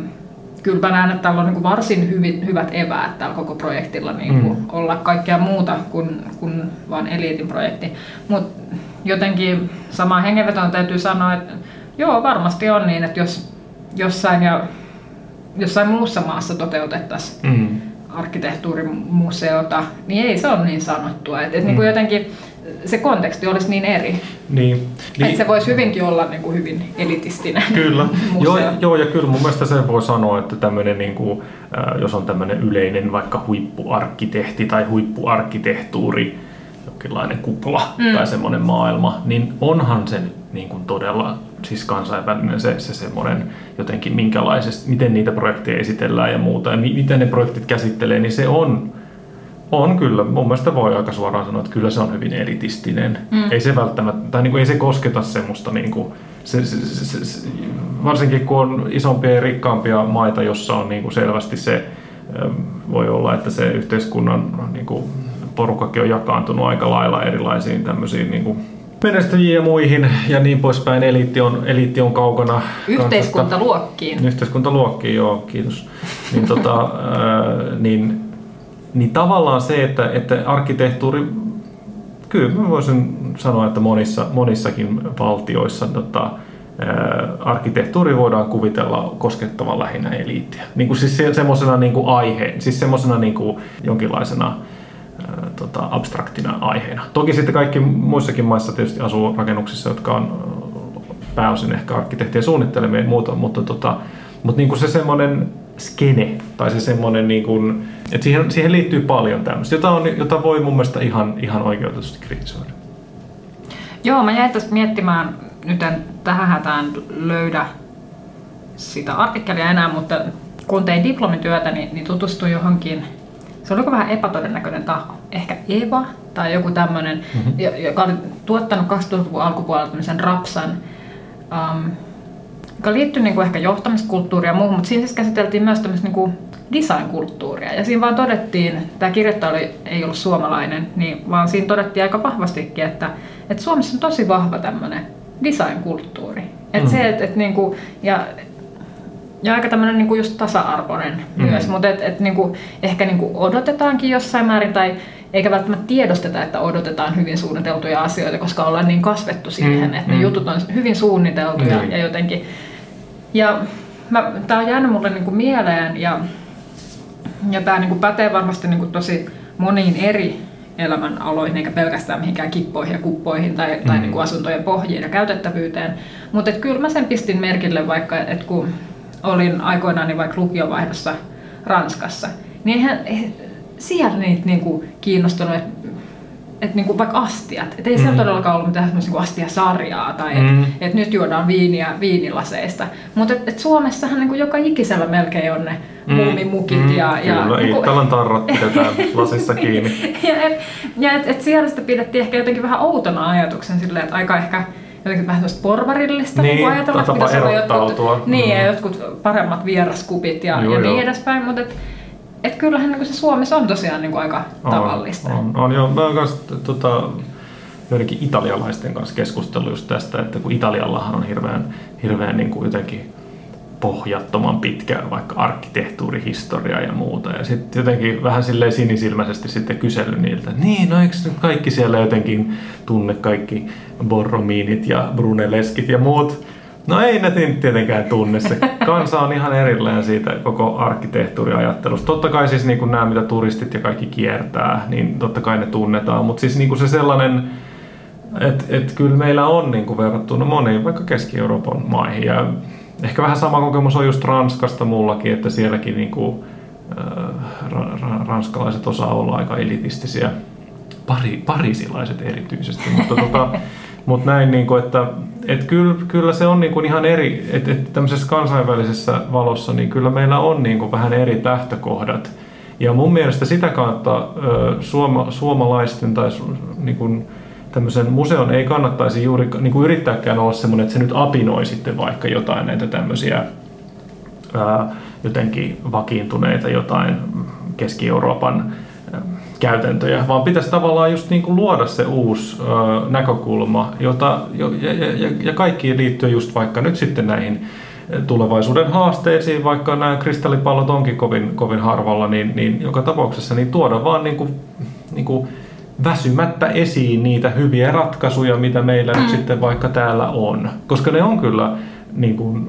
kyllä mä näen, että täällä on niin kuin varsin hyvin, hyvät eväät tällä koko projektilla niin kuin mm. olla kaikkea muuta kuin, kuin vaan eliitin projekti. Mutta jotenkin samaan hengenvetoon täytyy sanoa, että joo, varmasti on niin, että jos jossain, ja, jossain muussa maassa toteutettaisiin mm. arkkitehtuurimuseota, niin ei se ole niin sanottua. Et, et mm. niin kuin jotenkin se konteksti olisi niin eri. Niin, niin. Että se voisi hyvinkin olla niin kuin hyvin elitistinen. Kyllä. Joo, joo, ja kyllä mun mielestä sen voi sanoa, että tämmöinen, niin kuin, jos on tämmöinen yleinen vaikka huippuarkkitehti tai huippuarkkitehtuuri, jonkinlainen kupla mm. tai semmoinen maailma, niin onhan se niin kuin todella siis kansainvälinen se, se semmoinen jotenkin minkälaisesta, miten niitä projekteja esitellään ja muuta, ja miten ne projektit käsittelee, niin se on On kyllä. Mun mielestä voi aika suoraan sanoa, että kyllä se on hyvin elitistinen. Mm. Ei se välttämättä, tai niin kuin ei se kosketa semmoista, niin kuin, se, se, se, se, varsinkin kun on isompia ja rikkaampia maita, jossa on niin kuin selvästi se, voi olla, että se yhteiskunnan niin kuin porukkakin on jakaantunut aika lailla erilaisiin tämmöisiin niin kuin menestyjiin ja muihin ja niin poispäin. Eliitti on, eliitti on kaukana yhteiskuntaluokkiin. Kansasta. Yhteiskuntaluokkiin, joo, kiitos. Niin, tota, äh, niin Niin tavallaan se, että, että arkkitehtuuri, kyllä mä voisin sanoa, että monissa, monissakin valtioissa tota, ää, arkkitehtuuri voidaan kuvitella koskettavan lähinnä eliittiä. Niin kuin siis semmoisena niin kuin aiheen, siis semmoisena niin kuin jonkinlaisena ää, tota, abstraktina aiheena. Toki sitten kaikki muissakin maissa tietysti asuu rakennuksissa, jotka on pääosin ehkä arkkitehtien suunnittelemia ja muuta, mutta, tota, mutta niin kuin se semmoinen skene, tai se semmoinen, niin kuin, että siihen, siihen liittyy paljon tämmöistä, jota, on, jota voi mun mielestä ihan, ihan oikeutetusti kritisoida. Joo, mä jäin tässä miettimään, nyt en tähän hätään löydä sitä artikkelia enää, mutta kun tein diplomityötä, niin, niin tutustuin johonkin, se oli vähän epätodennäköinen taho, ehkä Eva tai joku tämmöinen, mm-hmm. joka oli tuottanut kaksituhattaluvun alkupuolella tämmöisen rapsan, um, joka liittyy niin kuin ehkä johtamiskulttuuriin ja muuhun, mutta siinä siis käsiteltiin myös tämmöistä niin design-kulttuuria. Ja siinä vaan todettiin, tämä kirjoittaja oli, ei ollut suomalainen, niin vaan siinä todettiin aika vahvastikin, että, että Suomessa on tosi vahva tämmöinen design-kulttuuri. Et mm-hmm. se, et, et niin kuin, ja, ja aika tämmöinen niin kuin just tasa-arvoinen mm-hmm. myös, mutta et, et niin kuin, ehkä niin kuin odotetaankin jossain määrin, tai eikä välttämättä tiedosteta, että odotetaan hyvin suunniteltuja asioita, koska ollaan niin kasvettu siihen, mm-hmm. että ne jutut on hyvin suunniteltuja mm-hmm. ja jotenkin. Ja tämä on jäänyt mulle niin kuin mieleen, ja, ja tämä niin kuin pätee varmasti niin kuin tosi moniin eri elämänaloihin, eikä pelkästään mihinkään kippoihin ja kuppoihin tai, mm-hmm. tai niin kuin asuntojen pohjiin ja käytettävyyteen. Mutta kyllä mä sen pistin merkille, vaikka että kun olin aikoinaan niin vaikka lukiovaihdossa Ranskassa, niin eihän, siellä niitä niinku kiinnostunut, että et niinku vaikka astiat, et ei mm-hmm. siellä todellakaan ollut mitään niinku astiasarjaa tai että mm-hmm. et nyt juodaan viiniä viinilaseista, mutta et, et Suomessahan niinku joka ikisellä melkein on ne muumimukit mm-hmm. ja, ja... Kyllä, niinku, Ittalan tarrat pidetään lasissa kiinni. Ja, et, ja et, et siellä sitä pidettiin ehkä jotenkin vähän outona ajatuksen silleen, että aika ehkä jotenkin vähän sellaista porvarillista niin, niin ajatella, että pitäisi olla jotkut, niin, mm-hmm. ja jotkut paremmat vieraskupit ja, joo, ja niin edespäin, mutta et, et kyllähän niin se Suomessa on tosiaan niin aika on, tavallista. On, on joo. Mä oon kanssa tota, joidenkin italialaisten kanssa keskustellut just tästä, että kun Italiallahan on hirveän, hirveän niin kuin jotenkin pohjattoman pitkä vaikka arkkitehtuurihistoria ja muuta. Ja sitten jotenkin vähän silleen sinisilmäisesti sitten kysely niiltä, niin no eikö kaikki siellä jotenkin tunne kaikki Borromiinit ja Brunelleskit ja muut? No ei ne tietenkään tunne. Se kansa on ihan erillään siitä koko arkkitehtuuriajattelusta. Totta kai siis niin kuin nämä, mitä turistit ja kaikki kiertää, niin totta kai ne tunnetaan. Mutta siis niin kuin se sellainen, että et kyllä meillä on niin kuin verrattuna moniin vaikka Keski-Euroopan maihin. Ja ehkä vähän sama kokemus on just Ranskasta mullakin, että sielläkin niin kuin, ra- ra- ranskalaiset osaa olla aika elitistisiä. Pari- parisilaiset erityisesti, mutta tota... Mutta näin, niinku, että et kyllä, kyllä se on niinku ihan eri, että et tämmöisessä kansainvälisessä valossa, niin kyllä meillä on niinku vähän eri lähtökohdat. Ja mun mielestä sitä kautta suoma, suomalaisten tai su, niinku, tämmöisen museon ei kannattaisi juuri niinku yrittääkään olla semmoinen, että se nyt apinoi sitten vaikka jotain näitä tämmöisiä ää, jotenkin vakiintuneita jotain Keski-Euroopan käytäntöjä, vaan pitäisi tavallaan just niin kuin luoda se uusi ö, näkökulma, jota, jo, ja, ja, ja kaikkiin liittyen just vaikka nyt sitten näihin tulevaisuuden haasteisiin, vaikka nämä kristallipallot onkin kovin, kovin harvalla, niin, niin joka tapauksessa niin tuoda vaan niin kuin, niin kuin väsymättä esiin niitä hyviä ratkaisuja, mitä meillä nyt sitten vaikka täällä on, koska ne on kyllä niin kuin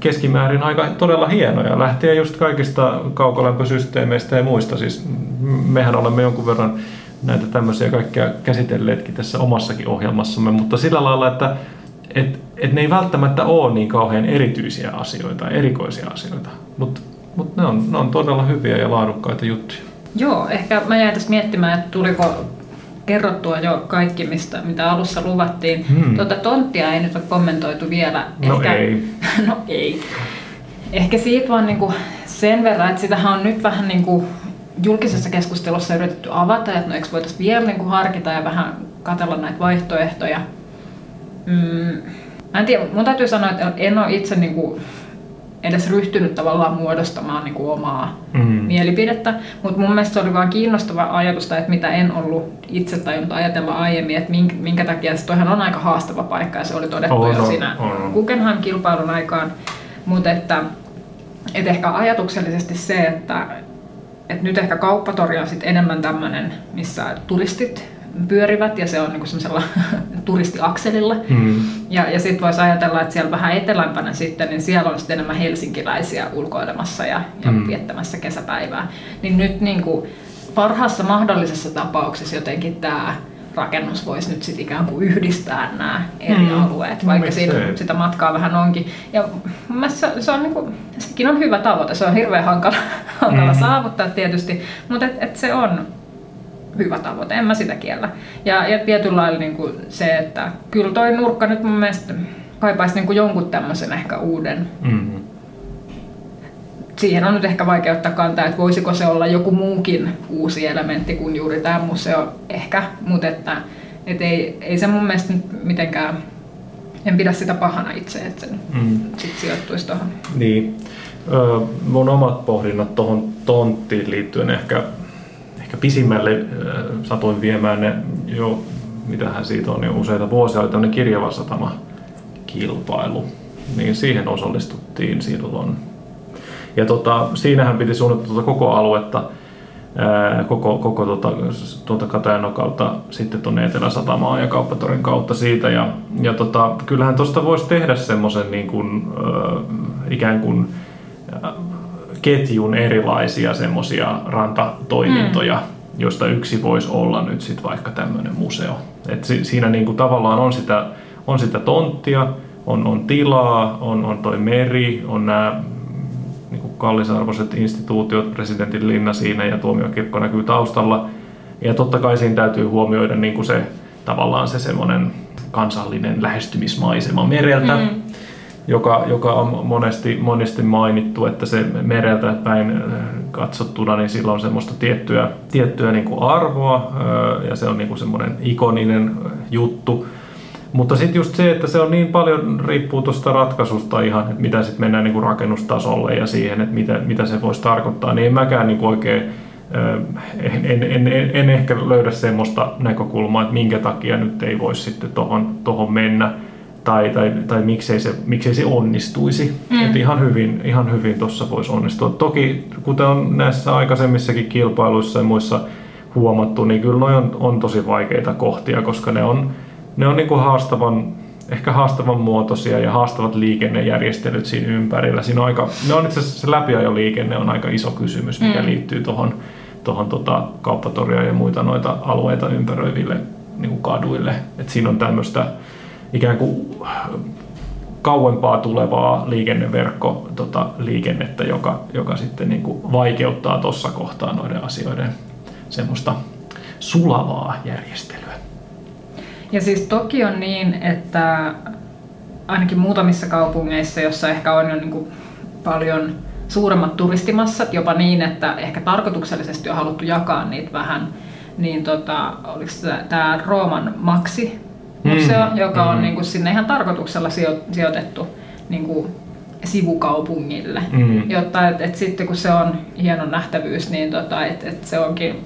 keskimäärin aika todella hienoja, lähtien just kaikista kaukolämpösysteemeistä ja muista. Siis mehän olemme jonkun verran näitä tämmöisiä kaikkia käsitelleetkin tässä omassakin ohjelmassamme, mutta sillä lailla, että et, et ne ei välttämättä ole niin kauhean erityisiä asioita, erikoisia asioita, mutta mut ne, ne on todella hyviä ja laadukkaita juttuja. Joo, ehkä mä jäin tässä miettimään, että tuliko kerrottua jo kaikki, mistä, mitä alussa luvattiin. Hmm. Tuota tonttia ei nyt ole kommentoitu vielä. No ehkä, ei. No ei. Ehkä siitä vaan niinku sen verran, että sitähän on nyt vähän niinku julkisessa keskustelussa yritetty avata, että no eikö voitaisiin vielä niinku harkita ja vähän katsella näitä vaihtoehtoja. Mm. Mä en tiedä, mun täytyy sanoa, että en ole itse niinku edes ryhtynyt tavallaan muodostamaan niinku omaa mm. mielipidettä, mutta mun mielestä se oli vaan kiinnostava ajatus, että mitä en ollut itse tajunnut ajatella aiemmin, että minkä, minkä takia se toihan on aika haastava paikka ja se oli todettu oh, jo no, siinä oh. Guggenheim-kilpailun aikaan, mutta että et ehkä ajatuksellisesti se, että et nyt ehkä kauppatori on sit enemmän tämmöinen, missä turistit pyörivät ja se on niinku semmoisella turistiakselilla. Mm. Ja, ja sitten voisi ajatella, että siellä vähän etelämpänä sitten, niin siellä on sitten enemmän helsinkiläisiä ulkoilemassa ja, ja mm. viettämässä kesäpäivää. Niin nyt niinku parhaassa mahdollisessa tapauksessa jotenkin tämä rakennus voisi nyt sit ikään kuin yhdistää nämä eri mm. alueet, vaikka siinä sitä matkaa vähän onkin. Ja se, se on niinku, sekin on hyvä tavoite, se on hirveän hankala, hankala mm. saavuttaa tietysti, mutta et, et se on hyvä tavoite, en mä sitä kiellä. Ja, ja tietyllä lailla niinku se, että kyllä toi nurkka nyt mun mielestä kaipaisi niinku jonkun tämmöisen ehkä uuden. Mm. Siihen on nyt ehkä vaikea ottaa kantaa, että voisiko se olla joku muukin uusi elementti kuin juuri tämä museo ehkä, mutta että, et ei, ei se mun mielestä mitenkään, en pidä sitä pahana itse, että se mm. sit sijoittuisi tuohon. Niin, öö, mun omat pohdinnat tuohon tonttiin liittyen ehkä, ehkä pisimmälle öö, satuin viemään ne jo, mitähän siitä on jo useita vuosia, oli tämmöinen Kirjavasatama kilpailu, niin siihen osallistuttiin silloin. Ja tota, siinähän piti suunnata tuota koko aluetta, ää, koko, koko tuota, tuota Katajanon kautta sitten tuonne Eteläsatamaan ja Kauppatorin kautta siitä. Ja, ja tota, kyllähän tuosta voisi tehdä semmoisen niin kuin, ää, ikään kuin ää, ketjun erilaisia semmoisia rantatoimintoja, mm. joista yksi voisi olla nyt sit vaikka tämmöinen museo. Et si, siinä niin kuin tavallaan on sitä, on sitä tonttia, on, on tilaa, on, on toi meri, on nämä kallisarvoiset instituutiot, presidentin linna siinä ja tuomiokirkko näkyy taustalla. Ja totta kai siinä täytyy huomioida niin kuin se tavallaan se semmoinen kansallinen lähestymismaisema mereltä, mm. joka, joka on monesti, monesti mainittu, että se mereltä päin katsottuna, niin sillä on semmoista tiettyä, tiettyä niin kuin arvoa ja se on niin kuin semmoinen ikoninen juttu. Mutta sitten just se, että se on niin paljon, riippuu tuosta ratkaisusta ihan, että mitä sitten mennään niinku rakennustasolle ja siihen, että mitä, mitä se voisi tarkoittaa, niin en mäkään niinku oikein, en, en, en, en ehkä löydä semmoista näkökulmaa, että minkä takia nyt ei voisi sitten tohon, tohon mennä tai, tai, tai miksei, se, miksei se onnistuisi. Mm. Et ihan hyvin, ihan hyvin tuossa voisi onnistua. Toki, kuten on näissä aikaisemmissakin kilpailuissa ja muissa huomattu, niin kyllä noi on, on tosi vaikeita kohtia, koska ne on Ne on niin kuin haastavan, ehkä haastavan muotoisia ja haastavat liikennejärjestelyt siinä ympärillä. Siinä on aika, ne on itse asiassa, se läpiajoliikenne on aika iso kysymys, mikä mm. liittyy tuohon tota, Kauppatoria ja muita noita alueita ympäröiville niin kuin kaduille. Et siinä on tämmöistä ikään kuin kauempaa tulevaa liikenneverkko tota, liikennettä, joka, joka sitten niin kuin vaikeuttaa tuossa kohtaa noiden asioiden semmoista sulavaa järjestelyä. Ja siis toki on niin, että ainakin muutamissa kaupungeissa, jossa ehkä on jo niin kuin paljon suuremmat turistimassat, jopa niin, että ehkä tarkoituksellisesti on haluttu jakaa niitä vähän, niin tota, oliko tämä Rooman Maxi-museo, mm. joka on mm. niin kuin sinne ihan tarkoituksella sijoitettu niin kuin sivukaupungille, mm. jotta et, et sitten kun se on hieno nähtävyys, niin tota, et, et se onkin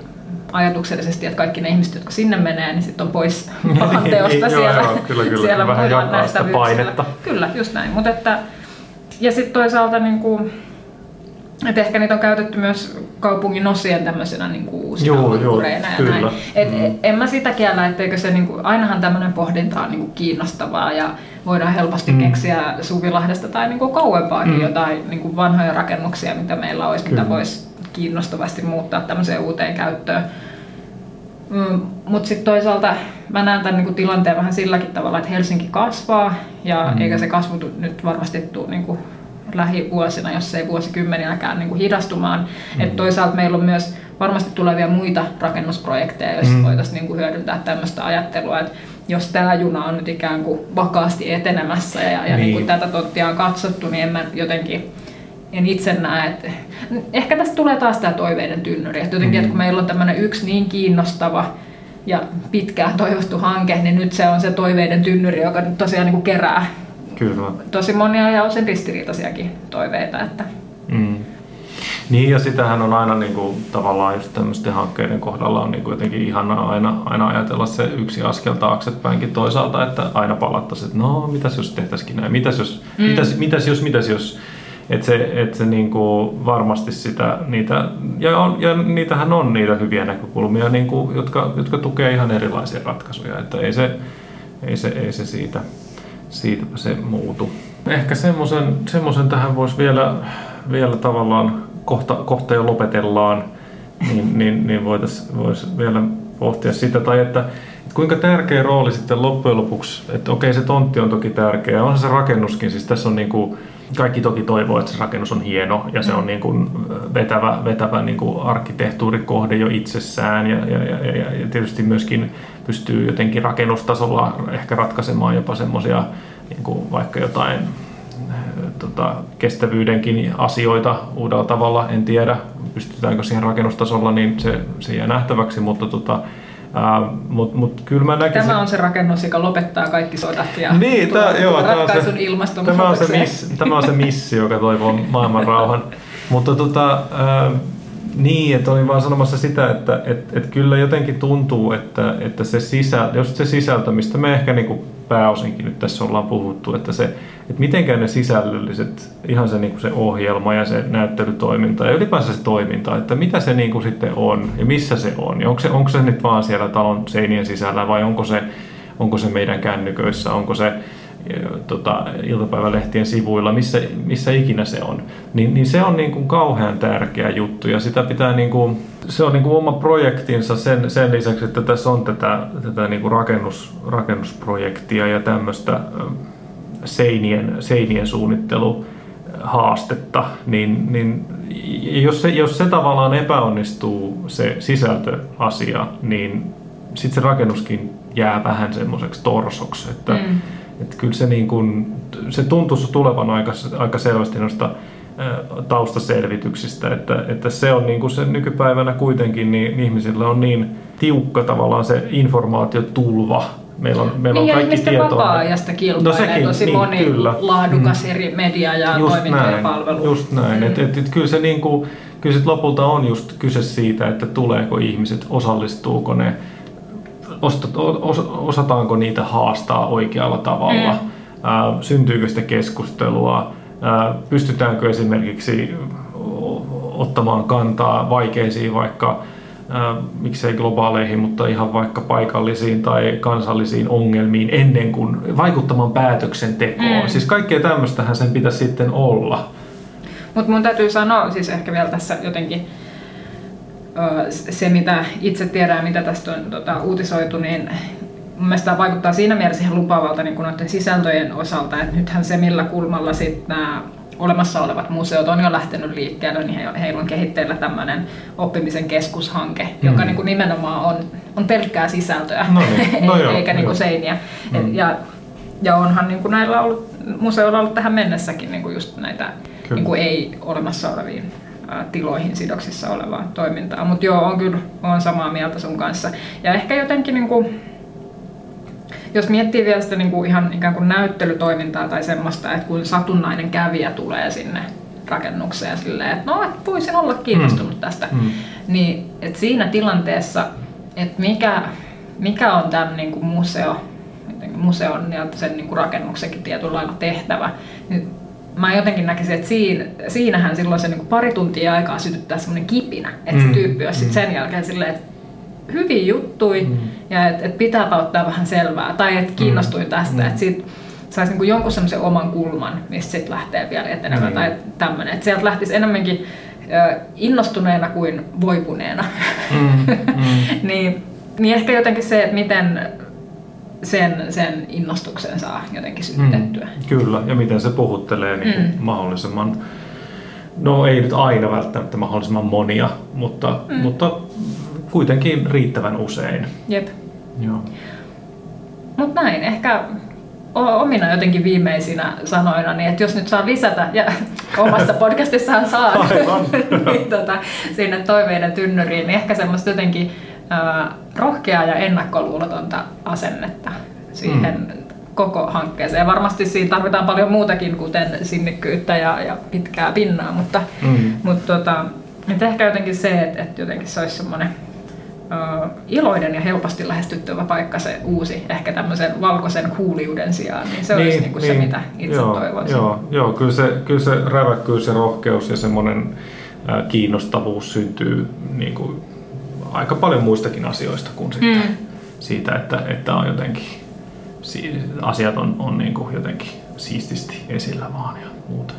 ajatuksellisesti, että kaikki ne ihmiset, jotka sinne menee, niin sitten on pois pahan teosta siellä. Joo, kyllä, kyllä. Siellä vähän jakaa sitä painetta. Kyllä, just näin. Mut että, ja sitten toisaalta, niinku, että ehkä niitä on käytetty myös kaupungin osien tämmöisenä niinku, uusina kulttuureina ja kyllä. Näin. Et, mm. En mä sitä kiellä, etteikö se, niinku, ainahan tämmöinen pohdinta on niinku, kiinnostavaa ja voidaan helposti mm. keksiä Suvilahdesta tai niinku, kauempaakin mm. jotain niinku, vanhoja rakennuksia, mitä meillä olisi, kyllä. Mitä voisi kiinnostavasti muuttaa tämmöiseen uuteen käyttöön. Mm, mutta sitten toisaalta mä näen tämän niinku tilanteen vähän silläkin tavalla, että Helsinki kasvaa ja mm. eikä se kasvu tu, nyt varmasti tule niinku lähivuosina, jos ei vuosikymmenilläkään niinku hidastumaan. Mm. Et toisaalta meillä on myös varmasti tulevia muita rakennusprojekteja, joissa mm. voitaisiin niinku hyödyntää tämmöistä ajattelua, että jos tämä juna on nyt ikään kuin vakaasti etenemässä ja, ja niin. Niinku tätä tonttia on katsottu, niin en mä jotenkin en itse näe, että ehkä tästä tulee taas tämä toiveiden tynnyri, että jotenkin, mm. että kun meillä on tämmöinen yksi niin kiinnostava ja pitkään toivottu hanke, niin nyt se on se toiveiden tynnyri, joka nyt tosiaan niin kuin kerää kyllä. Tosi monia ja usein ristiriitaisiakin toiveita. Että. Mm. Niin ja sitähän on aina niin kuin, tavallaan just tämmöisten hankkeiden kohdalla on niin kuin jotenkin ihanaa aina, aina ajatella se yksi askel taaksepäinkin toisaalta, että aina palattaisiin, että no mitäs jos tehtäisikin näin, mitäs jos, mm. mitäs, mitäs jos, mitäs jos. Että se, et se niinku varmasti sitä, niitä, ja, on, ja niitähän on niitä hyviä näkökulmia, niinku, jotka, jotka tukee ihan erilaisia ratkaisuja, että ei se, ei se, ei se siitä, siitäpä se muutu. Ehkä semmoisen, semmoisen tähän voisi vielä, vielä tavallaan, kohta, kohta jo lopetellaan, niin, niin, niin voitaisiin vois vielä pohtia sitä, tai että Kuinka tärkeä rooli sitten loppujen lopuksi, että okei se tontti on toki tärkeä, onhan se rakennuskin, siis tässä on niin kuin, kaikki toki toivoo, että se rakennus on hieno ja se on niin kuin vetävä, vetävä niin kuin arkkitehtuurikohde jo itsessään ja, ja, ja, ja tietysti myöskin pystyy jotenkin rakennustasolla ehkä ratkaisemaan jopa semmoisia niin kuin vaikka jotain tota, kestävyydenkin asioita uudella tavalla, en tiedä pystytäänkö siihen rakennustasolla, niin se, se jää nähtäväksi, mutta tota, Uh, mut, mut, kyllä mä näkisin... Tämä on se rakennus, joka lopettaa kaikki sodat ja niin, tuo, tää, tuo joo, ratkaisun ilmastonmuutokseen. Tämä, tämä on se missi, joka toivoo maailman rauhan. Mutta tota, uh, niin, että olin vaan sanomassa sitä, että et, et kyllä jotenkin tuntuu, että, että se, sisältö, just se sisältö, mistä me ehkä niinku pääosinkin nyt tässä ollaan puhuttu, että, se, että mitenkään ne sisällölliset, ihan se, niinku se ohjelma ja se näyttelytoiminta ja ylipäänsä se toiminta, että mitä se niinku sitten on ja missä se on ja onko se, onko se nyt vaan siellä talon seinien sisällä vai onko se, onko se meidän kännyköissä, onko se Tota, iltapäivälehtien sivuilla, missä, missä ikinä se on, niin, niin se on niin kuin kauhean tärkeä juttu ja sitä pitää niin kuin, se on niin kuin oma projektinsa sen, sen lisäksi, että tässä on tätä, tätä niin kuin rakennus, rakennusprojektia ja tämmöistä seinien, seinien suunnitteluhaastetta, niin, niin jos, se, jos se tavallaan epäonnistuu se sisältöasia, niin sitten se rakennuskin jää vähän semmoiseksi torsoksi, että mm. Että kyllä se, niin kuin, se tuntuisi tulevan aika, aika selvästi noista taustaselvityksistä, että, että se on niin kuin se nykypäivänä kuitenkin, niin ihmisillä on niin tiukka tavallaan se informaatiotulva. Meillä on, meillä niin on kaikki tietoa. Ihmisten vapaa-ajasta kilpailee no tosi niin, moni kyllä. laadukas mm. eri media ja toiminta ja palvelu. Just näin. Mm. Et, et, et, kyllä se niin kuin, kyllä sit lopulta on just kyse siitä, että tuleeko ihmiset, osallistuuko ne. Osataanko niitä haastaa oikealla tavalla, mm. syntyykö sitä keskustelua, pystytäänkö esimerkiksi ottamaan kantaa vaikeisiin vaikka, miksei globaaleihin, mutta ihan vaikka paikallisiin tai kansallisiin ongelmiin ennen kuin vaikuttamaan päätöksentekoon. Mm. Siis kaikkea tämmöistähän sen pitäisi sitten olla. Mutta mun täytyy sanoa siis ehkä vielä tässä jotenkin, se, mitä itse tiedän, mitä tästä on tota, uutisoitu, niin mun mielestä tämä vaikuttaa siinä mielessä ihan lupaavalta niin kuin noiden sisältöjen osalta, että nythän se, millä kulmalla sit nämä olemassa olevat museot on jo lähtenyt liikkeelle, niin he, heillä on kehitteillä tämmöinen oppimisen keskushanke, mm. joka niin kuin nimenomaan on, on pelkkää sisältöä, no niin. no joo, eikä niin kuin seiniä. Mm. Ja, ja onhan niin kuin näillä ollut, museoilla ollut tähän mennessäkin niin kuin just näitä niin kuin ei olemassa oleviin tiloihin sidoksissa olevaa toimintaa. Mutta joo, on kyllä on samaa mieltä sun kanssa. Ja ehkä jotenkin, niinku, jos miettii vielä sitä niinku ihan ikään kuin näyttelytoimintaa tai semmoista, että kun satunnainen kävijä tulee sinne rakennukseen silleen, että no, et voisin olla kiinnostunut mm. tästä, mm. niin et siinä tilanteessa, että mikä, mikä on tämän niinku museo, museon ja sen niinku rakennuksenkin tietynlailla tehtävä, niin mä jotenkin näkisin, että siinä, siinähän silloin se niin kuin pari tuntia aikaa sytyttää semmoinen kipinä, että se tyyppi olisi mm. sen jälkeen silleen, että hyviä juttui mm. ja että et pitääpä ottaa vähän selvää tai että kiinnostui tästä, mm. että siitä saisi niin kuin jonkun semmoisen oman kulman, mistä sitten lähtee vielä etenemään mm. tai tämmöinen, että sieltä lähtisi enemmänkin innostuneena kuin voipuneena, mm. Mm. niin, niin ehkä jotenkin se, että miten Sen, sen innostuksen saa jotenkin sytytettyä. Mm, kyllä, ja miten se puhuttelee niin mm. mahdollisimman, no ei nyt aina välttämättä mahdollisimman monia, mutta, mm. mutta kuitenkin riittävän usein. Jep. Mutta näin, ehkä omina jotenkin viimeisinä sanoina, niin että jos nyt saa lisätä, ja omassa podcastissaan saa niin, tota, sinne toiveiden tynnyriin, niin ehkä semmoista jotenkin rohkeaa ja ennakkoluulotonta asennetta siihen mm. koko hankkeeseen. Varmasti siinä tarvitaan paljon muutakin, kuten sinnikkyyttä ja, ja pitkää pinnaa, mutta, mm. mutta tota, että ehkä jotenkin se, että, että jotenkin se olisi semmoinen uh, iloinen ja helposti lähestyttävä paikka se uusi, ehkä tämmöisen valkoisen kuuliuden sijaan, niin se niin, olisi niin kuin niin, se, mitä itse joo, toivoisin. Joo, joo kyllä, se, kyllä se räväkkyys ja rohkeus ja semmoinen äh, kiinnostavuus syntyy niin kuin aika paljon muistakin asioista kuin mm. siitä, siitä, että, että on jotenkin, asiat on, on niin kuin jotenkin siististi esillä vaan ja muuta.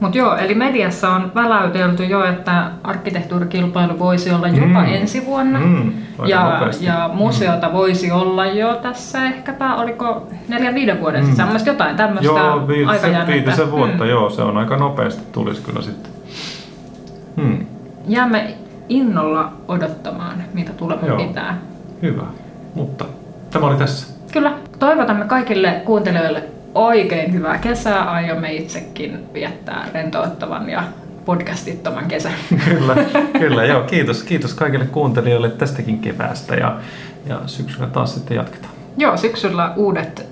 Mutta joo, eli mediassa on väläytelty jo, että arkkitehtuurikilpailu voisi olla jopa mm. ensi vuonna. Mm. Ja, ja museota mm. voisi olla jo tässä ehkäpä, oliko neljän viiden vuoden mm. sisällä jotain tämmöistä aikajännettä. Viitisen vuotta, mm. joo, se on aika nopeasti tulisi kyllä sitten. Mm. Jäämme innolla odottamaan, mitä tuleman joo. pitää. Hyvä, mutta tämä oli tässä. Kyllä, toivotamme kaikille kuuntelijoille oikein hyvää kesää. Aiomme itsekin viettää rentouttavan ja podcastittoman kesän. Kyllä, kyllä joo. Kiitos, kiitos kaikille kuuntelijoille tästäkin keväästä ja, ja syksyllä taas sitten jatketaan. Joo, syksyllä uudet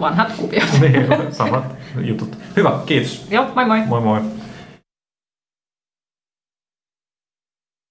vanhat kuviot. Niin, samat jutut. Hyvä, kiitos. Joo, moi moi. Moi moi.